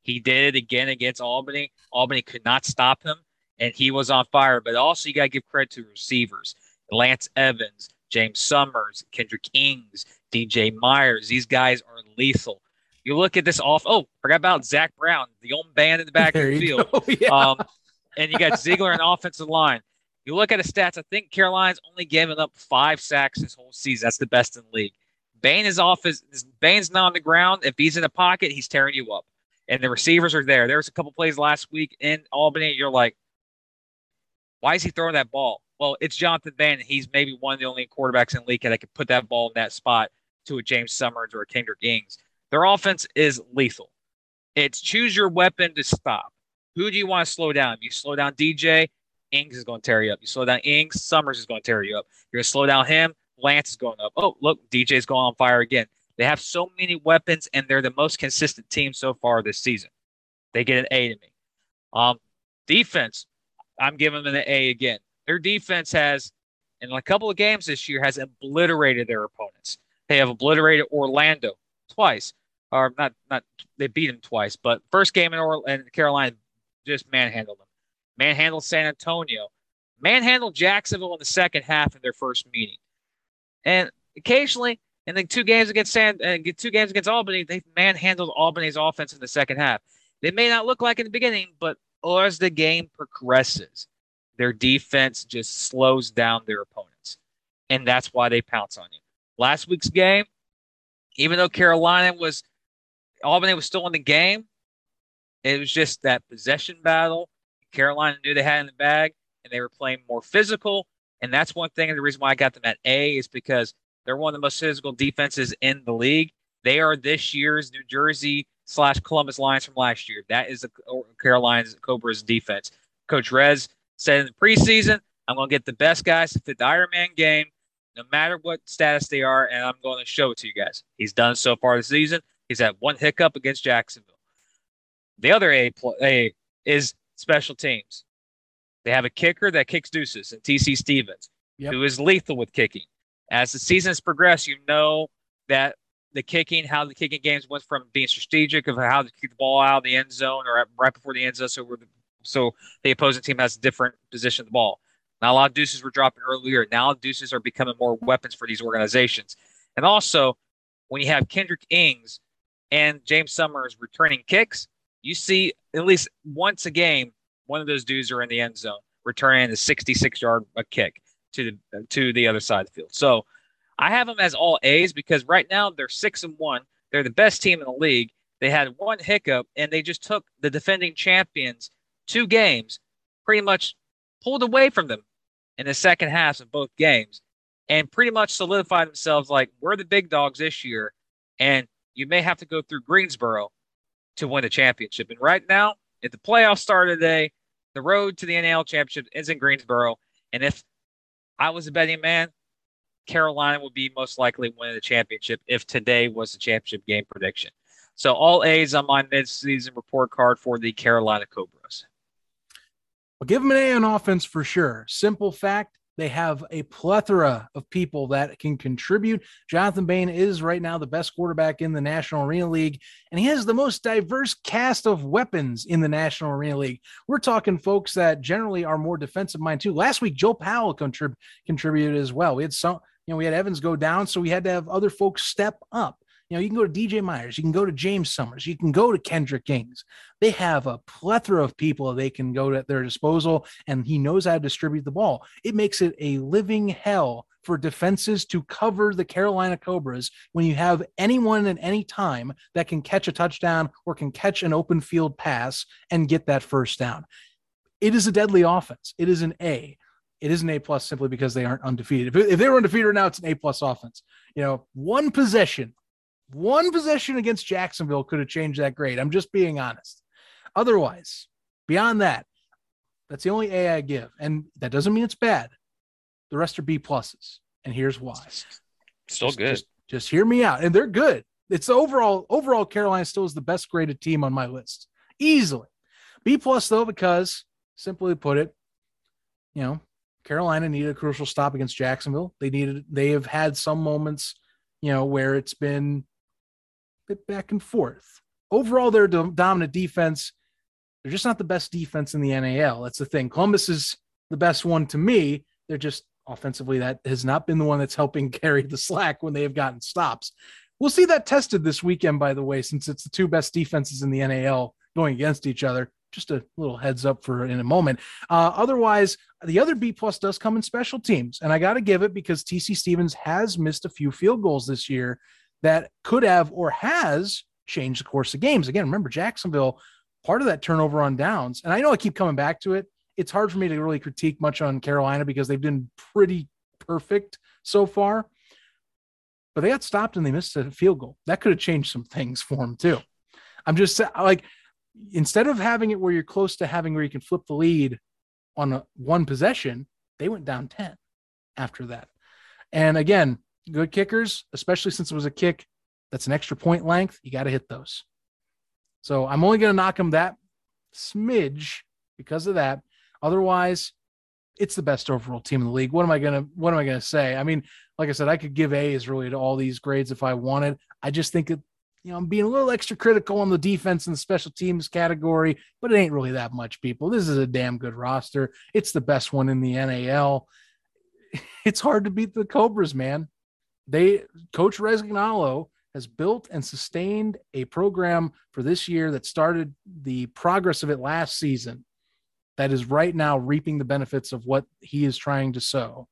He did it again against Albany. Albany could not stop him, and he was on fire. But also, you got to give credit to receivers, Lance Evans, James Summers, Kendrick Ings, DJ Myers. These guys are lethal. You look at this off. Oh, forgot about Zach Brown, the old man in the back of the field. Yeah. And you got Ziegler in offensive line. You look at the stats. I think Carolina's only given up 5 sacks this whole season. That's the best in the league. Bain's not on the ground. If he's in the pocket, he's tearing you up. And the receivers are there. There was a couple plays last week in Albany. You're like, why is he throwing that ball? Well, it's Jonathan Bain, and he's maybe one of the only quarterbacks in the league that can put that ball in that spot to a James Summers or a Kendrick Ings. Their offense is lethal. It's choose your weapon to stop. Who do you want to slow down? If you slow down DJ, Ings is going to tear you up. You slow down Ings, Summers is going to tear you up. You're going to slow down him, Lance is going up. Oh, look, DJ's going on fire again. They have so many weapons, and they're the most consistent team so far this season. They get an A to me. Defense, I'm giving them an A again. Their defense has, in a couple of games this year, has obliterated their opponents. They have obliterated Orlando twice, or not they beat them twice, but first game in Carolina just manhandled them. Manhandled San Antonio. Manhandled Jacksonville in the second half in their first meeting. And occasionally, in the two games against Albany, they manhandled Albany's offense in the second half. They may not look like in the beginning, but as the game progresses, their defense just slows down their opponents, and that's why they pounce on you. Last week's game, even though Albany was still in the game, it was just that possession battle. Carolina knew they had in the bag, and they were playing more physical, and that's one thing, and the reason why I got them at A is because they're one of the most physical defenses in the league. They are this year's New Jersey / Columbus Lions from last year. That is the Carolina Cobras defense. Coach Rez said in the preseason, I'm going to get the best guys to fit the Iron Man game, no matter what status they are, and I'm going to show it to you guys. He's done it so far this season. He's had one hiccup against Jacksonville. The other A is special teams. They have a kicker that kicks deuces, and TC Stevens, who is lethal with kicking. As the seasons progress, you know that how the kicking games went from being strategic of how to keep the ball out of the end zone or right before the end zone, so the opposing team has a different position of the ball. Now, a lot of deuces were dropping earlier. Now deuces are becoming more weapons for these organizations. And also, when you have Kendrick Ings and James Summers returning kicks, you see at least once a game, one of those dudes are in the end zone, returning the 66-yard kick to the other side of the field. So I have them as all A's because right now they're 6-1. They're the best team in the league. They had one hiccup, and they just took the defending champions 2 games, pretty much pulled away from them in the second halves of both games, and pretty much solidified themselves like we're the big dogs this year, and you may have to go through Greensboro to win the championship. And right now, if the playoffs start today, the road to the NAL championship is in Greensboro, and if I was a betting man, Carolina would be most likely winning the championship if today was the championship game prediction. So all A's on my midseason report card for the Carolina Cobras. Well, give them an A on offense for sure. Simple fact, they have a plethora of people that can contribute. Jonathan Bain is right now the best quarterback in the National Arena League, and he has the most diverse cast of weapons in the National Arena League. We're talking folks that generally are more defensive-minded, too. Last week, Joe Powell contributed as well. We had Evans go down, so we had to have other folks step up. You know, you can go to DJ Myers, you can go to James Summers, you can go to Kendrick Ings. They have a plethora of people they can go to at their disposal, and he knows how to distribute the ball. It makes it a living hell for defenses to cover the Carolina Cobras when you have anyone at any time that can catch a touchdown or can catch an open field pass and get that first down. It is a deadly offense. It is an A. It is an A+ simply because they aren't undefeated. If they were undefeated right now, it's an A+ offense. You know, one possession against Jacksonville could have changed that grade. I'm just being honest. Otherwise, beyond that, that's the only A I give. And that doesn't mean it's bad. The rest are B+. And here's why. Still good. Just hear me out. And they're good. It's overall Carolina still is the best graded team on my list. Easily. B+ though, because simply put it, you know, Carolina needed a crucial stop against Jacksonville. They have had some moments, you know, where it's been a bit back and forth. Overall, they're dominant defense. They're just not the best defense in the NAL. That's the thing. Columbus is the best one to me. They're just offensively, that has not been the one that's helping carry the slack when they have gotten stops. We'll see that tested this weekend, by the way, since it's the two best defenses in the NAL going against each other. Just a little heads up for in a moment. Otherwise, the other B+ does come in special teams, and I got to give it because TC Stevens has missed a few field goals this year that could have or has changed the course of games. Again, remember Jacksonville, part of that turnover on downs, and I know I keep coming back to it. It's hard for me to really critique much on Carolina because they've been pretty perfect so far, but they got stopped and they missed a field goal. That could have changed some things for them too. I'm just like, instead of having it where you're close to having where you can flip the lead on one possession, they went down 10 after that. And again, good kickers, especially since it was a kick that's an extra point length, you got to hit those. So I'm only going to knock them that smidge because of that. Otherwise, it's the best overall team in the league. What am I going to say? I mean, like I said, I could give A's really to all these grades if I wanted. I just think that, you know, I'm being a little extra critical on the defense and the special teams category, but it ain't really that much, people. This is a damn good roster. It's the best one in the NAL. It's hard to beat the Cobras, man. Coach Rez has built and sustained a program for this year that started the progress of it last season that is right now reaping the benefits of what he is trying to sow.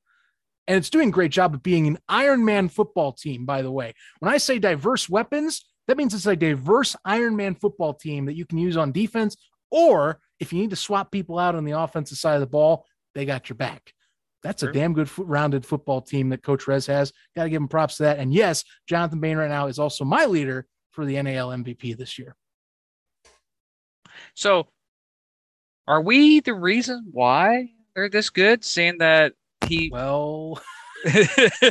And it's doing a great job of being an Iron Man football team, by the way. When I say diverse weapons, that means it's a diverse Iron Man football team that you can use on defense, or if you need to swap people out on the offensive side of the ball, they got your back. That's a damn good rounded football team that Coach Rez has. Got to give him props to that. And yes, Jonathan Bain right now is also my leader for the NAL MVP this year. So are we the reason why they're this good, seeing that he... Well,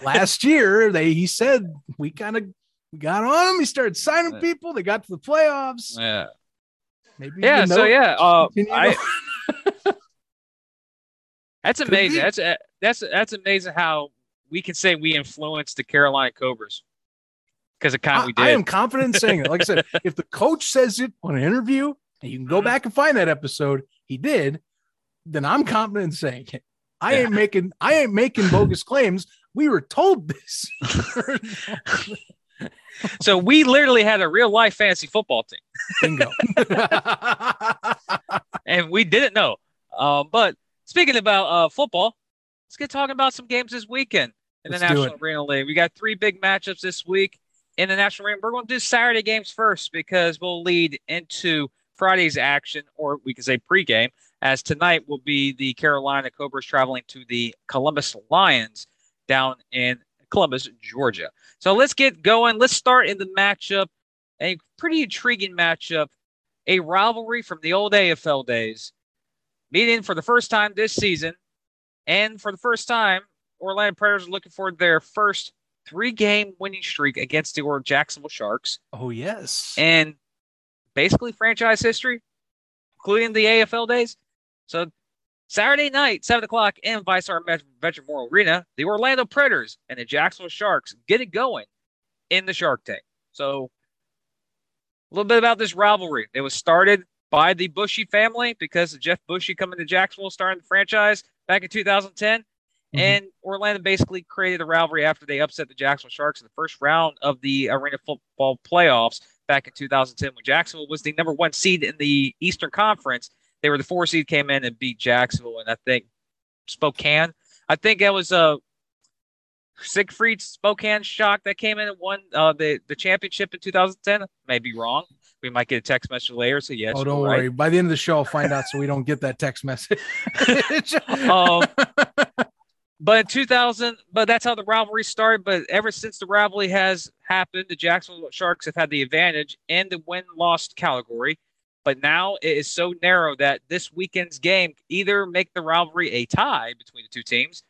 last year, he said we kind of... We got on him. He started signing people. They got to the playoffs. Yeah. Maybe. Yeah. So yeah. That's amazing. That's amazing how we can say we influenced the Carolina Cobras because of we did. I am confident in saying that. Like I said, if the coach says it on an interview, and you can go back and find that episode, he did. Then I'm confident in saying it. I ain't making bogus claims. We were told this. So we literally had a real life fantasy football team. Bingo. And we didn't know. But speaking about football, let's get talking about some games this weekend in the National Arena League. We got three big matchups this week in the National Arena. We're going to do Saturday games first because we'll lead into Friday's action, or we can say pregame, as tonight will be the Carolina Cobras traveling to the Columbus Lions down in Columbus, Georgia. So let's get going. Let's start in the matchup, a pretty intriguing matchup, a rivalry from the old AFL days, meeting for the first time this season. And for the first time, Orlando Predators are looking for their first three-game winning streak against the Jacksonville Sharks. Oh, yes. And basically franchise history, including the AFL days. So Saturday night, 7 o'clock in Vistar Veteran Memorial Arena, the Orlando Predators and the Jacksonville Sharks get it going in the Shark Tank. So a little bit about this rivalry. It was started by the Bushy family because of Jeff Bushy coming to Jacksonville, starting the franchise back in 2010. Mm-hmm. And Orlando basically created a rivalry after they upset the Jacksonville Sharks in the first round of the Arena Football Playoffs back in 2010 when Jacksonville was the number one seed in the Eastern Conference. They were the 4 seed, came in and beat Jacksonville, and I think Spokane. I think that was Siegfried Spokane Shock that came in and won the championship in 2010. May be wrong. We might get a text message later. So yes. Oh, don't worry. By the end of the show, I'll find out so we don't get that text message. But that's how the rivalry started. But ever since the rivalry has happened, the Jacksonville Sharks have had the advantage in the win-loss category. But now it is so narrow that this weekend's game either make the rivalry a tie between the two teams,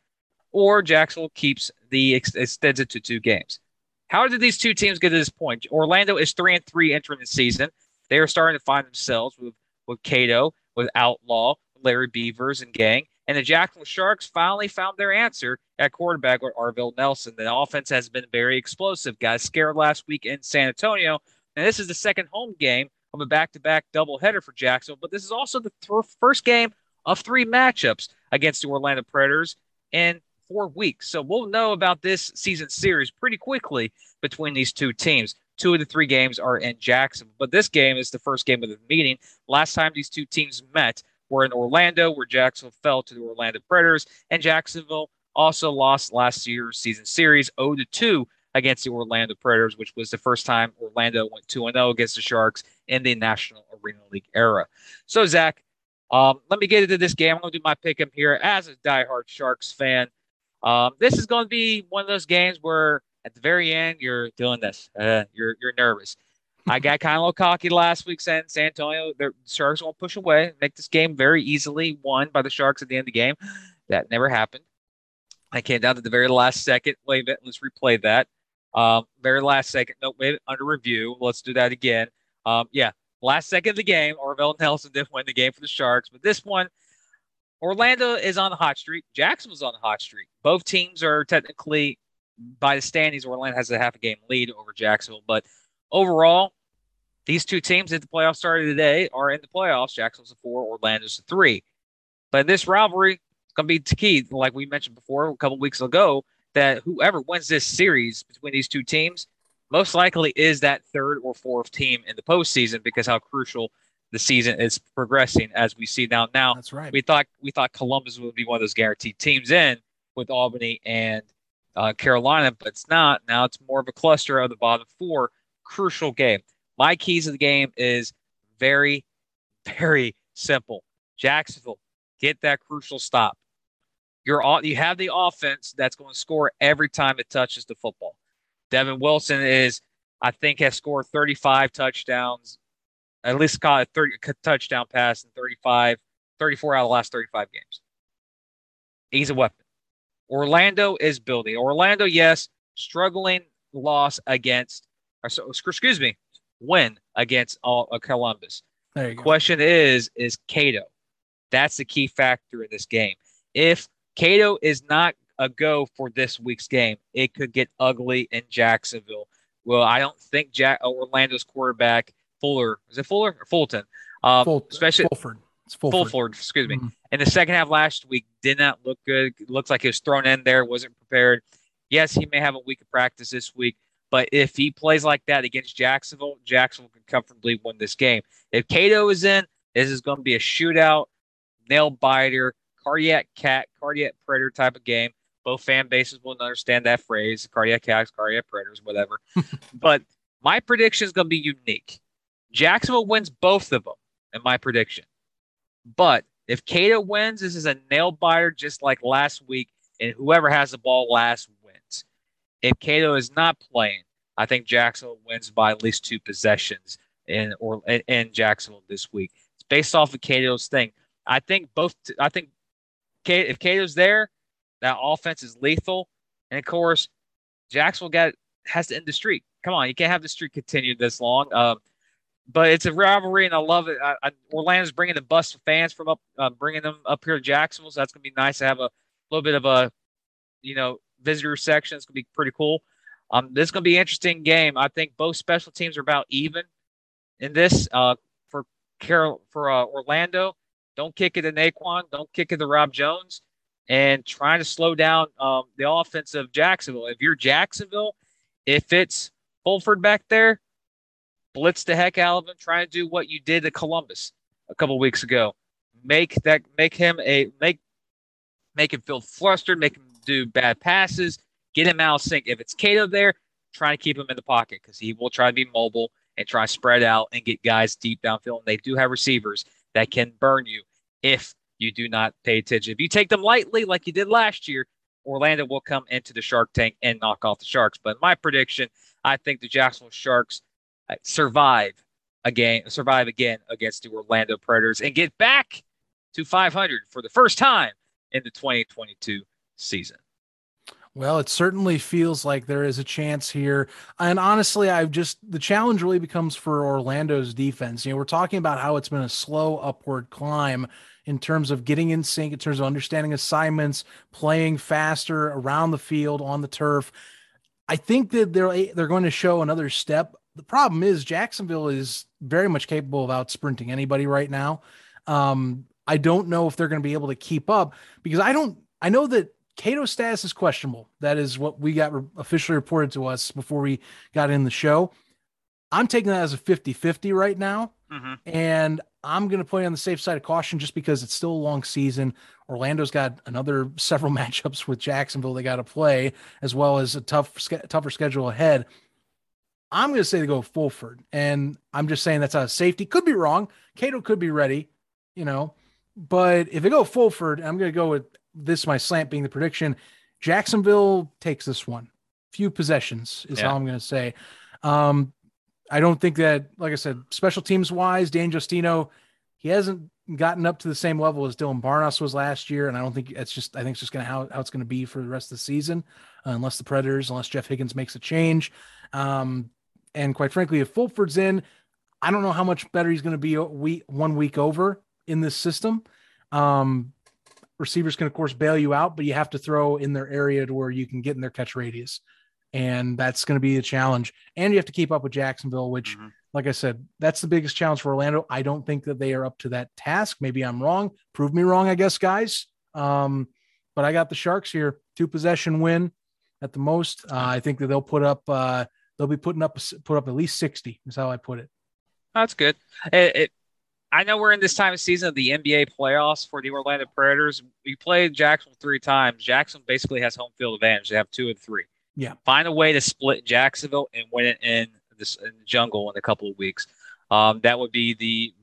or Jacksonville extends it to 2 games. How did these two teams get to this point? Orlando is 3-3 entering the season. They are starting to find themselves with Cato, with Outlaw, Larry Beavers, and gang. And the Jacksonville Sharks finally found their answer at quarterback with Arvell Nelson. The offense has been very explosive. Guys scared last week in San Antonio. And this is the second home game of a back-to-back doubleheader for Jacksonville. But this is also the first game of 3 matchups against the Orlando Predators in 4 weeks. So we'll know about this season series pretty quickly between these two teams. 2 of the 3 games are in Jacksonville. But this game is the first game of the meeting. Last time these two teams met were in Orlando, where Jacksonville fell to the Orlando Predators. And Jacksonville also lost last year's season series 0-2 against the Orlando Predators, which was the first time Orlando went 2-0 against the Sharks in the National Arena League era. So, Zach, let me get into this game. I'm going to do my pick-em here as a diehard Sharks fan. This is going to be one of those games where at the very end, you're doing this. You're nervous. I got kind of a little cocky last week saying San Antonio, the Sharks won't push away, make this game very easily won by the Sharks at the end of the game. That never happened. I came down to the very last second. Wait a minute, let's replay that. Very last second. Nope, wait, under review. Let's do that again. Last second of the game, Arvell Nelson did win the game for the Sharks. But this one, Orlando is on the hot streak. Jacksonville's on the hot streak. Both teams are technically, by the standings, Orlando has a half a game lead over Jacksonville. But overall, these two teams, if the playoffs started today, are in the playoffs. Jacksonville's a 4, Orlando's a 3. But in this rivalry, it's going to be key, like we mentioned before a couple weeks ago, that whoever wins this series between these two teams most likely is that 3rd or 4th team in the postseason because how crucial the season is progressing as we see now. That's right. We thought Columbus would be one of those guaranteed teams in with Albany and Carolina, but it's not. Now it's more of a cluster of the bottom 4. Crucial game. My keys of the game is very, very simple. Jacksonville, get that crucial stop. You have the offense that's going to score every time it touches the football. Devin Wilson has scored 35 touchdowns. At least caught a 30 touchdown pass in 34 out of the last 35 games. He's a weapon. Orlando is building. Orlando, yes, struggling win against Columbus. There you go. Question is Cato. That's the key factor in this game. If Cato is not a go for this week's game, it could get ugly in Jacksonville. Well, I don't think Orlando's quarterback Fuller. Is it Fuller or Fulton? Fulford. It's Fulford. Excuse me. Mm-hmm. In the second half last week, did not look good. It looks like he was thrown in there, wasn't prepared. Yes, he may have a week of practice this week, but if he plays like that against Jacksonville, Jacksonville can comfortably win this game. If Cato is in, this is going to be a shootout, nail-biter, cardiac cat, cardiac predator type of game. Both fan bases will understand that phrase, cardiac cats, cardiac predators, whatever. But my prediction is going to be unique. Jacksonville wins both of them in my prediction. But if Cato wins, this is a nail-biter just like last week, and whoever has the ball last wins. If Cato is not playing, I think Jacksonville wins by at least 2 possessions in Jacksonville this week. It's based off of Cato's thing. If Cato's there, that offense is lethal. And, of course, Jacksonville has to end the streak. Come on, you can't have the streak continue this long. But it's a rivalry, and I love it. Orlando's bringing the bus fans from bringing them up here to Jacksonville, so that's going to be nice to have a little bit of a, visitor section. It's going to be pretty cool. This is going to be an interesting game. I think both special teams are about even in this. For Orlando, don't kick it to Naquan. Don't kick it to Rob Jones. and trying to slow down the offense of Jacksonville. If you're Jacksonville, if it's Fulford back there, blitz the heck out of him. Try and do what you did to Columbus a couple weeks ago. Make him feel flustered. Make him do bad passes. Get him out of sync. If it's Cato there, try and keep him in the pocket because he will try to be mobile and try to spread out and get guys deep downfield. And they do have receivers that can burn you if you do not pay attention. If you take them lightly like you did last year, Orlando will come into the Shark Tank and knock off the Sharks. But my prediction, I think the Jacksonville Sharks survive again against the Orlando Predators and get back to 500 for the first time in the 2022 season. Well, it certainly feels like there is a chance here. And honestly, the challenge really becomes for Orlando's defense. You know, we're talking about how it's been a slow upward climb in terms of getting in sync, in terms of understanding assignments, playing faster around the field, on the turf. I think that they're going to show another step. The problem is Jacksonville is very much capable of out-sprinting anybody right now. I don't know if they're going to be able to keep up because I know that Cato's status is questionable. That is what we got officially reported to us before we got in the show. I'm taking that as a 50-50 right now. Mm-hmm. And I'm going to play on the safe side of caution just because it's still a long season. Orlando's got another several matchups with Jacksonville they got to play, as well as a tougher schedule ahead. I'm going to say they go Fulford. And I'm just saying that's out of safety. Could be wrong. Cato could be ready, you know. But if they go Fulford, I'm going to go with this, my slant being the prediction. Jacksonville takes this one. Few possessions is how I'm going to say. I don't think that, like I said, special teams wise, Dan Justino, he hasn't gotten up to the same level as Dylan Barnos was last year. And I don't think I think it's just going to how it's going to be for the rest of the season, unless the Predators, unless Jeff Higgins makes a change. And quite frankly, if Fulford's in, I don't know how much better he's going to be one week over in this system. Receivers can, of course, bail you out, but you have to throw in their area to where you can get in their catch radius. And that's going to be a challenge. And you have to keep up with Jacksonville, which, like I said, that's the biggest challenge for Orlando. I don't think that they are up to that task. Maybe I'm wrong. Prove me wrong, I guess, guys. But I got the Sharks here. 2-possession win at the most. I think that they'll put up at least 60 is how I put it. That's good. I know we're in this time of season of the NBA playoffs for the Orlando Predators. We played Jacksonville 3 times. Jacksonville basically has home field advantage. They have 2 and 3. Yeah. Find a way to split Jacksonville and win it in the jungle in a couple of weeks. That would be the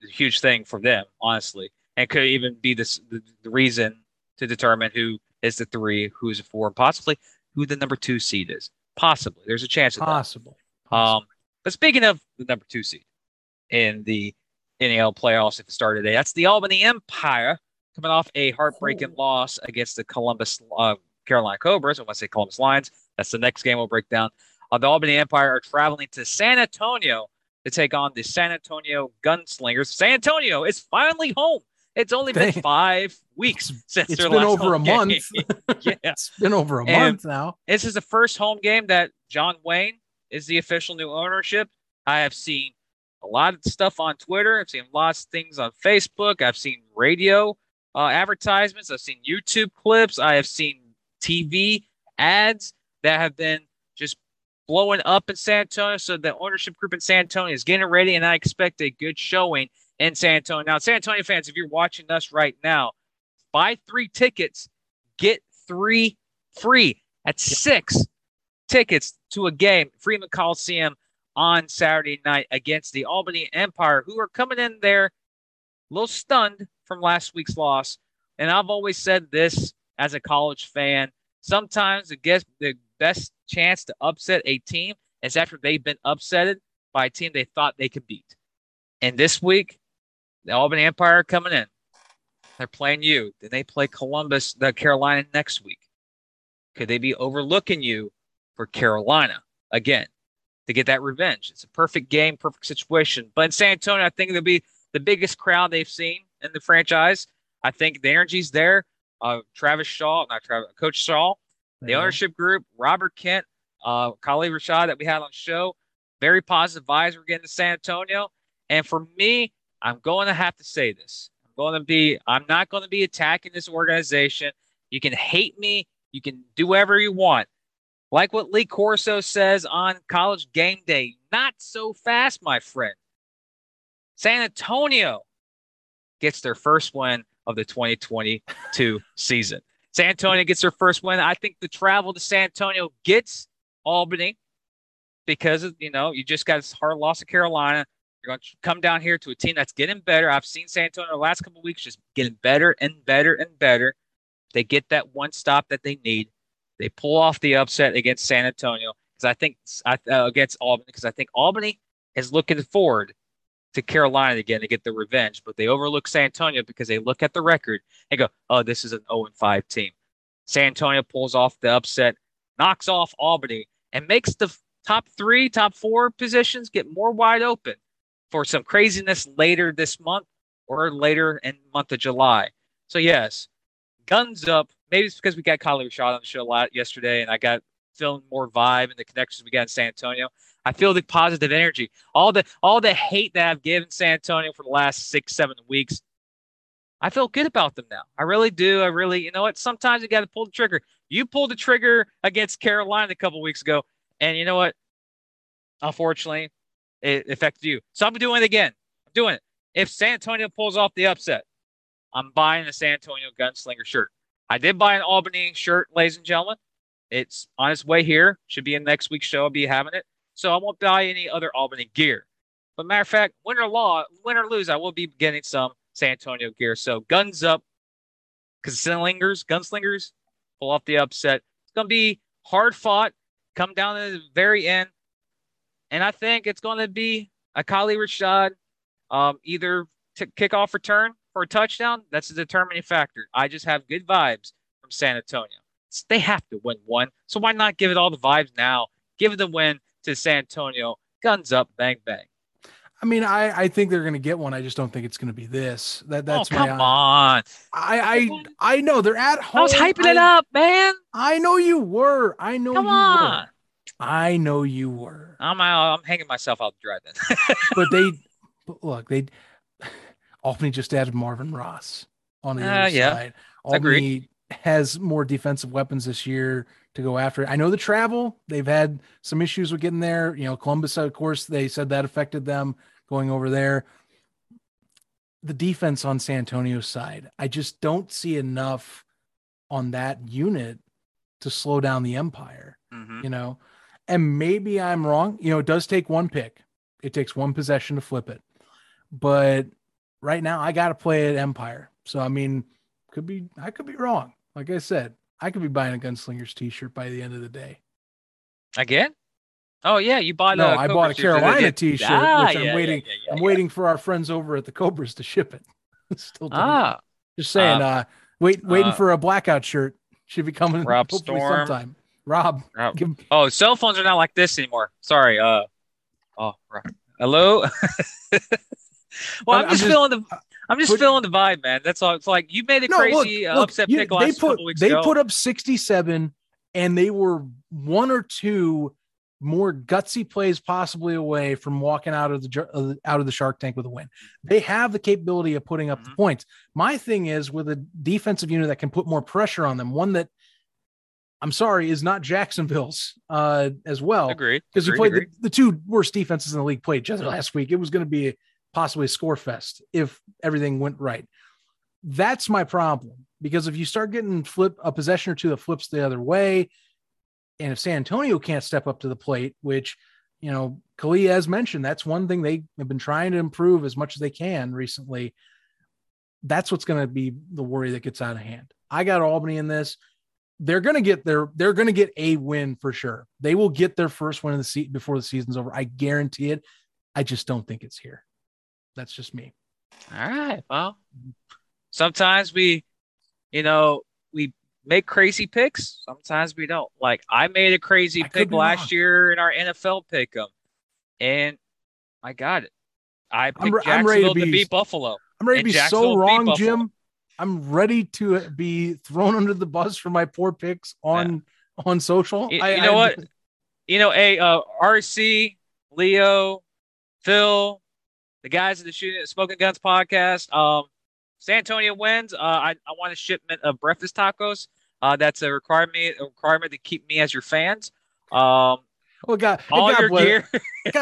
huge thing for them, honestly. And could even be the reason to determine who is the 3, who is the 4, and possibly who the number 2 seed is. Possibly. There's a chance of that. But speaking of the number 2 seed in the NAL playoffs at the start of the day. That's the Albany Empire coming off a heartbreaking loss against the Carolina Cobras. I want to say Columbus Lions. That's the next game we'll break down. The Albany Empire are traveling to San Antonio to take on the San Antonio Gunslingers. San Antonio is finally home. It's only been 5 weeks since their last home game. It's been over a month. It's been over a month now. This is the first home game that John Wayne is the official new ownership. I have seen a lot of stuff on Twitter. I've seen lots of things on Facebook. I've seen radio advertisements. I've seen YouTube clips. I have seen TV ads that have been just blowing up in San Antonio. So the ownership group in San Antonio is getting ready, and I expect a good showing in San Antonio. Now, San Antonio fans, if you're watching us right now, buy 3 tickets, get 3 free. That's 6 tickets to a game, Freeman Coliseum, on Saturday night against the Albany Empire, who are coming in there a little stunned from last week's loss. And I've always said this as a college fan. Sometimes the best chance to upset a team is after they've been upsetted by a team they thought they could beat. And this week, the Albany Empire are coming in. They're playing you. Then they play Columbus, the Carolina next week. Could they be overlooking you for Carolina again? To get that revenge. It's a perfect game, perfect situation. But in San Antonio, I think it'll be the biggest crowd they've seen in the franchise. I think the energy's there. Coach Shaw, the ownership group, Robert Kent, Khalid Rashad that we had on the show. Very positive vibes we're getting to San Antonio. And for me, I'm going to have to say this. I'm I'm not going to be attacking this organization. You can hate me. You can do whatever you want. Like what Lee Corso says on College Game Day, not so fast, my friend. San Antonio gets their first win of the 2022 season. San Antonio gets their first win. I think the travel to San Antonio gets Albany because, you just got this hard loss to Carolina. You're going to come down here to a team that's getting better. I've seen San Antonio the last couple of weeks just getting better and better and better. They get that one stop that they need. They pull off the upset against San Antonio because against Albany, because I think Albany is looking forward to Carolina again to get the revenge, but they overlook San Antonio because they look at the record and go, "Oh, this is an 0-5 team." San Antonio pulls off the upset, knocks off Albany, and makes the top 4 positions get more wide open for some craziness later this month or later in the month of July. So yes, guns up. Maybe it's because we got Khalid Rashad on the show a lot yesterday, and I got feeling more vibe and the connections we got in San Antonio. I feel the positive energy. All the hate that I've given San Antonio for the last 6-7 weeks, I feel good about them now. I really do. You know what? Sometimes you got to pull the trigger. You pulled the trigger against Carolina a couple weeks ago, and you know what? Unfortunately, it affected you. So I'm doing it again. I'm doing it. If San Antonio pulls off the upset, I'm buying a San Antonio Gunslinger shirt. I did buy an Albany shirt, ladies and gentlemen. It's on its way here. Should be in next week's show. I'll be having it. So I won't buy any other Albany gear. But matter of fact, win or lose, I will be getting some San Antonio gear. So guns up. Gunslingers pull off the upset. It's going to be hard fought. Come down to the very end. And I think it's going to be a Khalid Rashad either kickoff return or a touchdown. That's a determining factor. I just have good vibes from San Antonio. They have to win one, so why not give it all the vibes now? Give it the win to San Antonio. Guns up, bang bang. I mean, I think they're going to get one. I just don't think it's going to be this. That's come on. I know they're at home. I was hyping it up, man. I know you were. I know. Come you on. Were. I know you were. I'm hanging myself out to dry then. But look, Albany just added Marvin Ross on the other side. Albany Agreed. Has more defensive weapons this year to go after it. I know the travel. They've had some issues with getting there. Columbus, of course, they said that affected them going over there. The defense on San Antonio's side, I just don't see enough on that unit to slow down the Empire, And maybe I'm wrong. It does take one pick. It takes one possession to flip it. But right now, I got to play at Empire. So, I could be wrong. Like I said, I could be buying a Gunslingers t-shirt by the end of the day. Again? Oh, yeah. I bought a Carolina t-shirt, I'm waiting for our friends over at the Cobras to ship it. Still just saying, waiting for a blackout shirt. Should be coming Rob hopefully Storm. Sometime. Rob. Cell phones are not like this anymore. Sorry. Right. Hello? Well, I'm just feeling the vibe, man. That's all. It's like you made a crazy upset pick last couple weeks ago. They put up 67, and they were one or two more gutsy plays possibly away from walking out of the Shark Tank with a win. They have the capability of putting up the points. My thing is with a defensive unit that can put more pressure on them, one that I'm sorry is not Jacksonville's as well. Agreed. Because we played the two worst defenses in the league played each other last week. It was going to be possibly a score fest if everything went right. That's my problem, because if you start getting a possession or two that flips the other way, and if San Antonio can't step up to the plate, which Khalid has mentioned, that's one thing they have been trying to improve as much as they can recently. That's what's going to be the worry that gets out of hand. I got Albany in this. They're going to get a win for sure. They will get their first win of the season before the season's over. I guarantee it. I just don't think it's here. That's just me. All right. Well, sometimes we make crazy picks. Sometimes we don't. Like I made a crazy pick last year in our NFL pick-em, and I got it. I picked Jacksonville to beat Buffalo. I'm ready to be so wrong, Jim. I'm ready to be thrown under the bus for my poor picks on social. You know what? RC, Leo, Phil, the guys at the Smoking Guns podcast, San Antonio wins, I want a shipment of breakfast tacos. That's a requirement to keep me as your fans. Well, God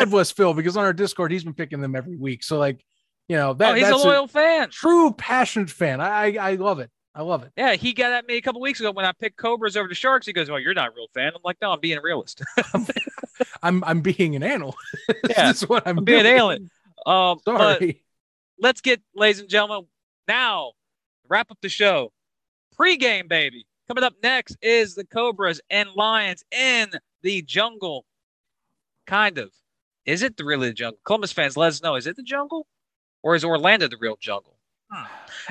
bless Phil, because on our Discord, he's been picking them every week. So, like, you know, that's a loyal fan, true passionate fan. I love it. I love it. Yeah, he got at me a couple weeks ago when I picked Cobras over the Sharks. He goes, "Well, you're not a real fan." I'm like, "No, I'm being a realist. I'm being an analyst. Yeah, that's what I'm being doing. Alien." Sorry. Let's get, ladies and gentlemen, now wrap up the show. Pre-game, baby. Coming up next is the Cobras and Lions in the jungle. Kind of. Is it really the jungle? Columbus fans, let us know. Is it the jungle? Or is Orlando the real jungle?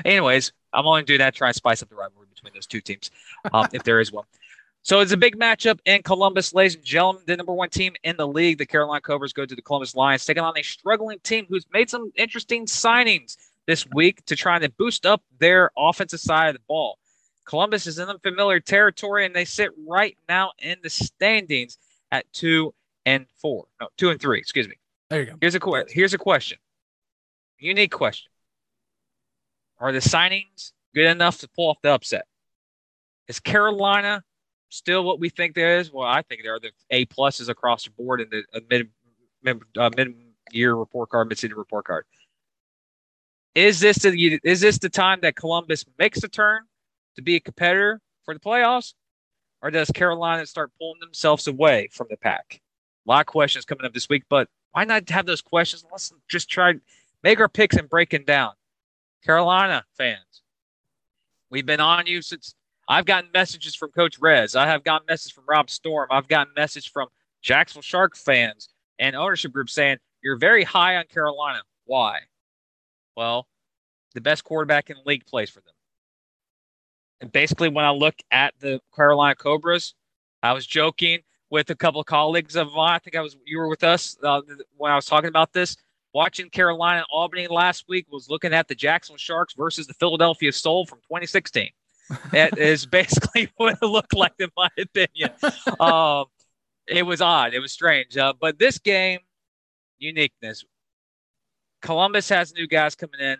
Anyways, I'm only doing that to try and spice up the rivalry between those two teams, if there is one. So it's a big matchup in Columbus, ladies and gentlemen. The number one team in the league, the Carolina Cobras, go to the Columbus Lions, taking on a struggling team who's made some interesting signings this week to try and boost up their offensive side of the ball. Columbus is in unfamiliar territory, and they sit right now in the standings at 2-4. No, 2-3. Excuse me. There you go. Here's a question. Unique question. Are the signings good enough to pull off the upset? Is Carolina still what we think there is? Well, I think there are the A-pluses across the board in the mid-year report card, mid-season report card. Is this the time that Columbus makes the turn to be a competitor for the playoffs? Or does Carolina start pulling themselves away from the pack? A lot of questions coming up this week, but why not have those questions? Let's just try to make our picks and break them down. Carolina fans, we've been on you since. I've gotten messages from Coach Rez. I have gotten messages from Rob Storm. I've gotten messages from Jacksonville Shark fans and ownership group saying, you're very high on Carolina. Why? Well, the best quarterback in the league plays for them. And basically, when I look at the Carolina Cobras, I was joking with a couple of colleagues of mine. I think you were with us when I was talking about this. Watching Carolina and Albany last week was looking at the Jacksonville Sharks versus the Philadelphia Soul from 2016. That is basically what it looked like, in my opinion. It was odd. It was strange. But this game, uniqueness. Columbus has new guys coming in,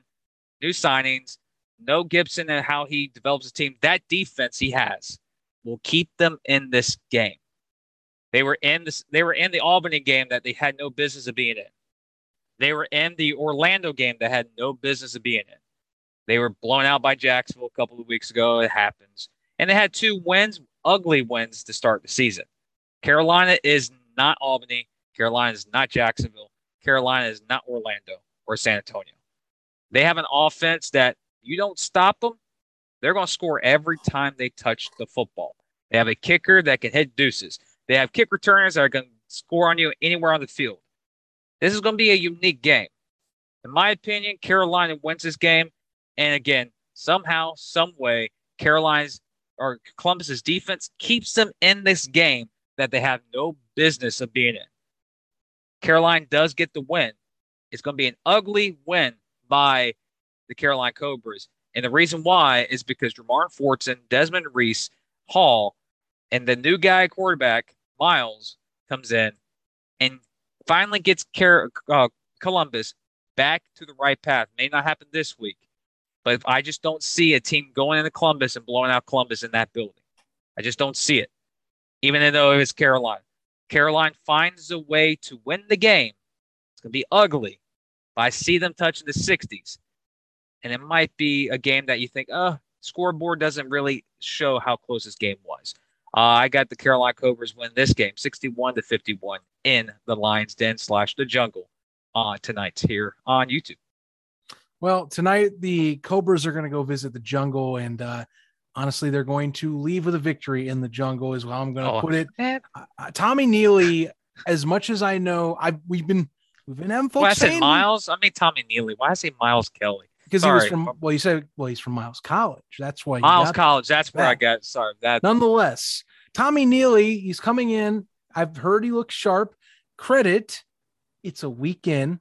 new signings. No Gibson and how he develops a team. That defense he has will keep them in this game. They were in the Albany game that they had no business of being in. They were in the Orlando game that had no business of being in. They were blown out by Jacksonville a couple of weeks ago. It happens. And they had two wins, ugly wins, to start the season. Carolina is not Albany. Carolina is not Jacksonville. Carolina is not Orlando or San Antonio. They have an offense that you don't stop them, they're going to score every time they touch the football. They have a kicker that can hit deuces. They have kick returners that are going to score on you anywhere on the field. This is going to be a unique game. In my opinion, Carolina wins this game. And again, somehow, some way, Columbus's defense keeps them in this game that they have no business of being in. Carolina does get the win. It's going to be an ugly win by the Carolina Cobras. And the reason why is because Jamar Fortson, Desmond Reese, Hall, and the new guy quarterback, Miles, comes in and finally gets Columbus back to the right path. May not happen this week, but if I just don't see a team going into Columbus and blowing out Columbus in that building. I just don't see it, even though it's Carolina. Carolina finds a way to win the game. It's going to be ugly, but I see them touching the 60s. And it might be a game that you think, scoreboard doesn't really show how close this game was. I got the Carolina Cobras win this game, 61-51 in the Lions Den / the jungle tonight here on YouTube. Well, tonight the Cobras are going to go visit the jungle, and honestly, they're going to leave with a victory in the jungle is how I'm going to put it. Tommy Neely, as much as I know, we've been having folks saying Miles. I mean Tommy Neely. Why I say Miles Kelly? Because he was from, he's from Miles College. That's why. Miles College. That's where I got. Sorry. Nonetheless, Tommy Neely, he's coming in. I've heard he looks sharp. Credit. It's a weekend.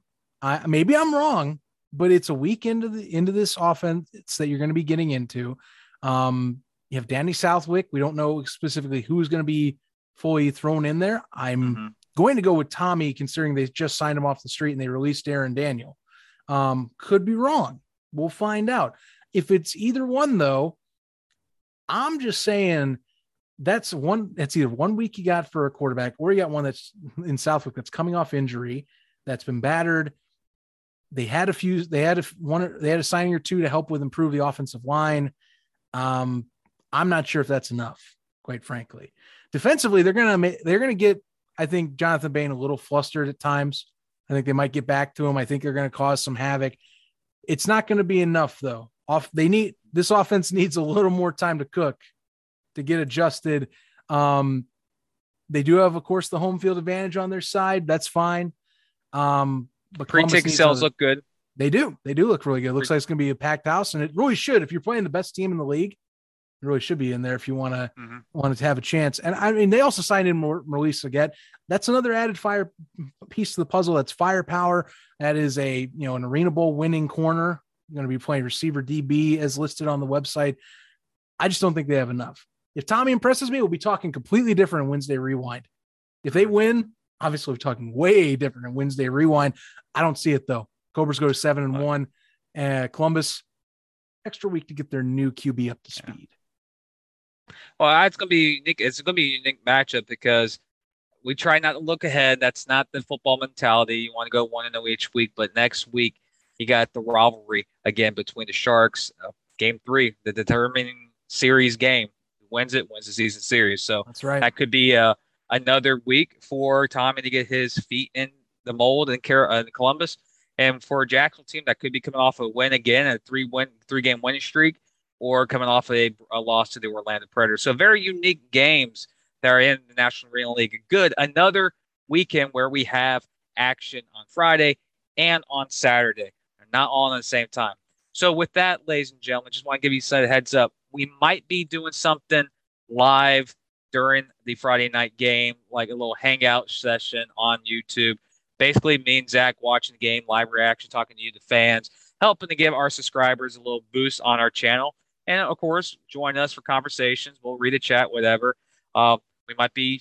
Maybe I'm wrong, but it's a weekend into this offense that you're going to be getting into. You have Danny Southwick. We don't know specifically who's going to be fully thrown in there. I'm going to go with Tommy, considering they just signed him off the street and they released Darren Daniel. Could be wrong. We'll find out. If it's either one, though, I'm just saying that's one. That's either 1 week you got for a quarterback, or you got one that's in Southwick that's coming off injury, that's been battered. They had a few. They had a signing or two to help with improve the offensive line. I'm not sure if that's enough, quite frankly. Defensively, they're gonna get. I think Jonathan Bain a little flustered at times. I think they might get back to him. I think they're going to cause some havoc. It's not going to be enough, though. This offense needs a little more time to cook, to get adjusted. They do have, of course, the home field advantage on their side. That's fine. But pre-tick sales look good. They do look really good. It looks like it's going to be a packed house, and it really should. If you're playing the best team in the league, it really should be in there if you want to have a chance. And I mean, they also signed in Maurice Saget. That's another added fire piece to the puzzle. That's firepower. That is an Arena Bowl winning corner. You're going to be playing receiver DB as listed on the website. I just don't think they have enough. If Tommy impresses me, we'll be talking completely different in Wednesday Rewind. If they win, obviously we're talking way different in Wednesday Rewind. I don't see it though. Cobras go to 7-1. Columbus, extra week to get their new QB up to speed. Well, it's going to be a unique matchup because we try not to look ahead. That's not the football mentality. You want to go 1-0 each week, but next week you got the rivalry again between the Sharks. Game 3, the determining series game. Who wins the season series. So that's right. That could be another week for Tommy to get his feet in the mold in Columbus, and for a Jacksonville team that could be coming off a win again, a three-game winning streak, or coming off a loss to the Orlando Predators. So very unique games that are in the National Arena League. Good. Another weekend where we have action on Friday and on Saturday. They're not all at the same time. So with that, ladies and gentlemen, just want to give you a heads up. We might be doing something live during the Friday night game, like a little hangout session on YouTube. Basically, me and Zach watching the game, live reaction, talking to you, the fans, helping to give our subscribers a little boost on our channel. And, of course, join us for conversations. We'll read a chat, whatever. I might be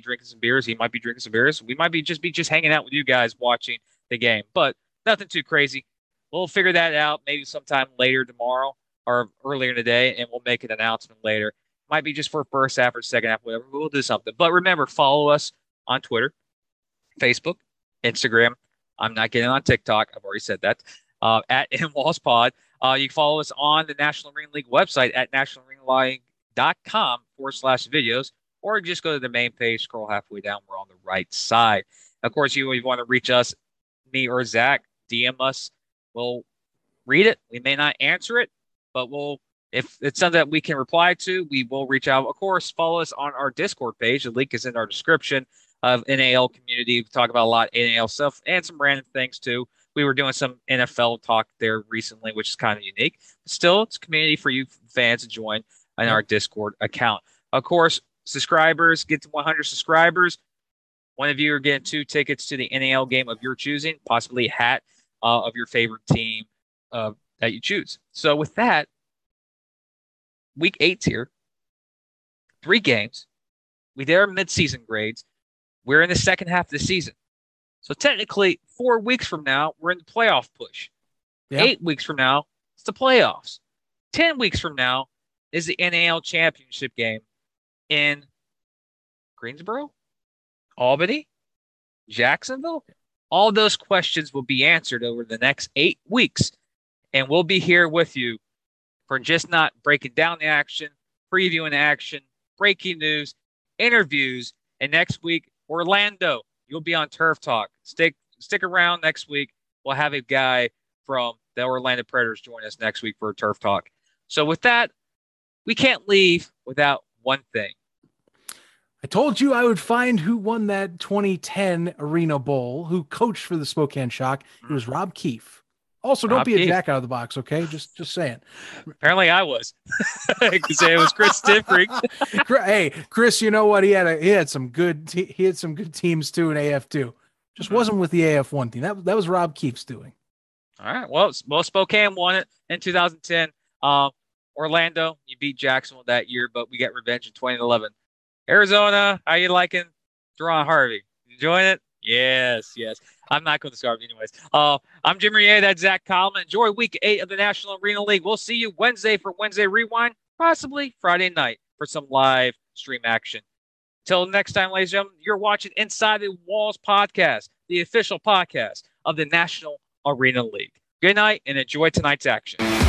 drinking some beers. He might be drinking some beers. We might be just hanging out with you guys watching the game. But nothing too crazy. We'll figure that out maybe sometime later tomorrow or earlier today, and we'll make an announcement later. Might be just for first half or second half, whatever. We'll do something. But remember, follow us on Twitter, Facebook, Instagram. I'm not getting on TikTok. I've already said that. At InWallsPod. You can follow us on the National Arena League website at nationalarenaleague.com/videos, or just go to the main page, scroll halfway down. We're on the right side. Of course, if you want to reach us, me or Zach, DM us. We'll read it. We may not answer it, but if it's something that we can reply to, we will reach out. Of course, follow us on our Discord page. The link is in our description of NAL community. We talk about a lot of NAL stuff and some random things too. We were doing some NFL talk there recently, which is kind of unique. Still, it's a community for you fans to join in our Discord account. Of course, subscribers, get to 100 subscribers. One of you are getting 2 tickets to the NAL game of your choosing, possibly a hat of your favorite team that you choose. So with that, week 8's here, 3 games. We did our midseason grades. We're in the second half of the season. So technically, 4 weeks from now, we're in the playoff push. Yep. 8 weeks from now, it's the playoffs. 10 weeks from now is the NAL championship game in Greensboro, Albany, Jacksonville. All those questions will be answered over the next 8 weeks, and we'll be here with you for just not breaking down the action, previewing the action, breaking news, interviews, and next week, Orlando. You'll be on Turf Talk. Stick around next week. We'll have a guy from the Orlando Predators join us next week for a Turf Talk. So with that, we can't leave without one thing. I told you I would find who won that 2010 Arena Bowl, who coached for the Spokane Shock. It was Rob Keefe. Also, don't be a jack out of the box, okay? Just saying. Apparently, I was because it was Chris Diffrick. Hey, Chris, you know what? He had some good teams too in AF2. Just wasn't with the AF1 team. That was Rob Keefe's doing. All right. Well, Spokane won it in 2010. Orlando, you beat Jacksonville that year, but we got revenge in 2011. Arizona, how you liking Daron Harvey? You enjoying it? Yes, yes. I'm not going to start anyways. I'm Jim Bernier. That's Zach Coleman. Enjoy Week 8 of the National Arena League. We'll see you Wednesday for Wednesday Rewind, possibly Friday night for some live stream action. Till next time, ladies and gentlemen, you're watching Inside the Walls podcast, the official podcast of the National Arena League. Good night and enjoy tonight's action.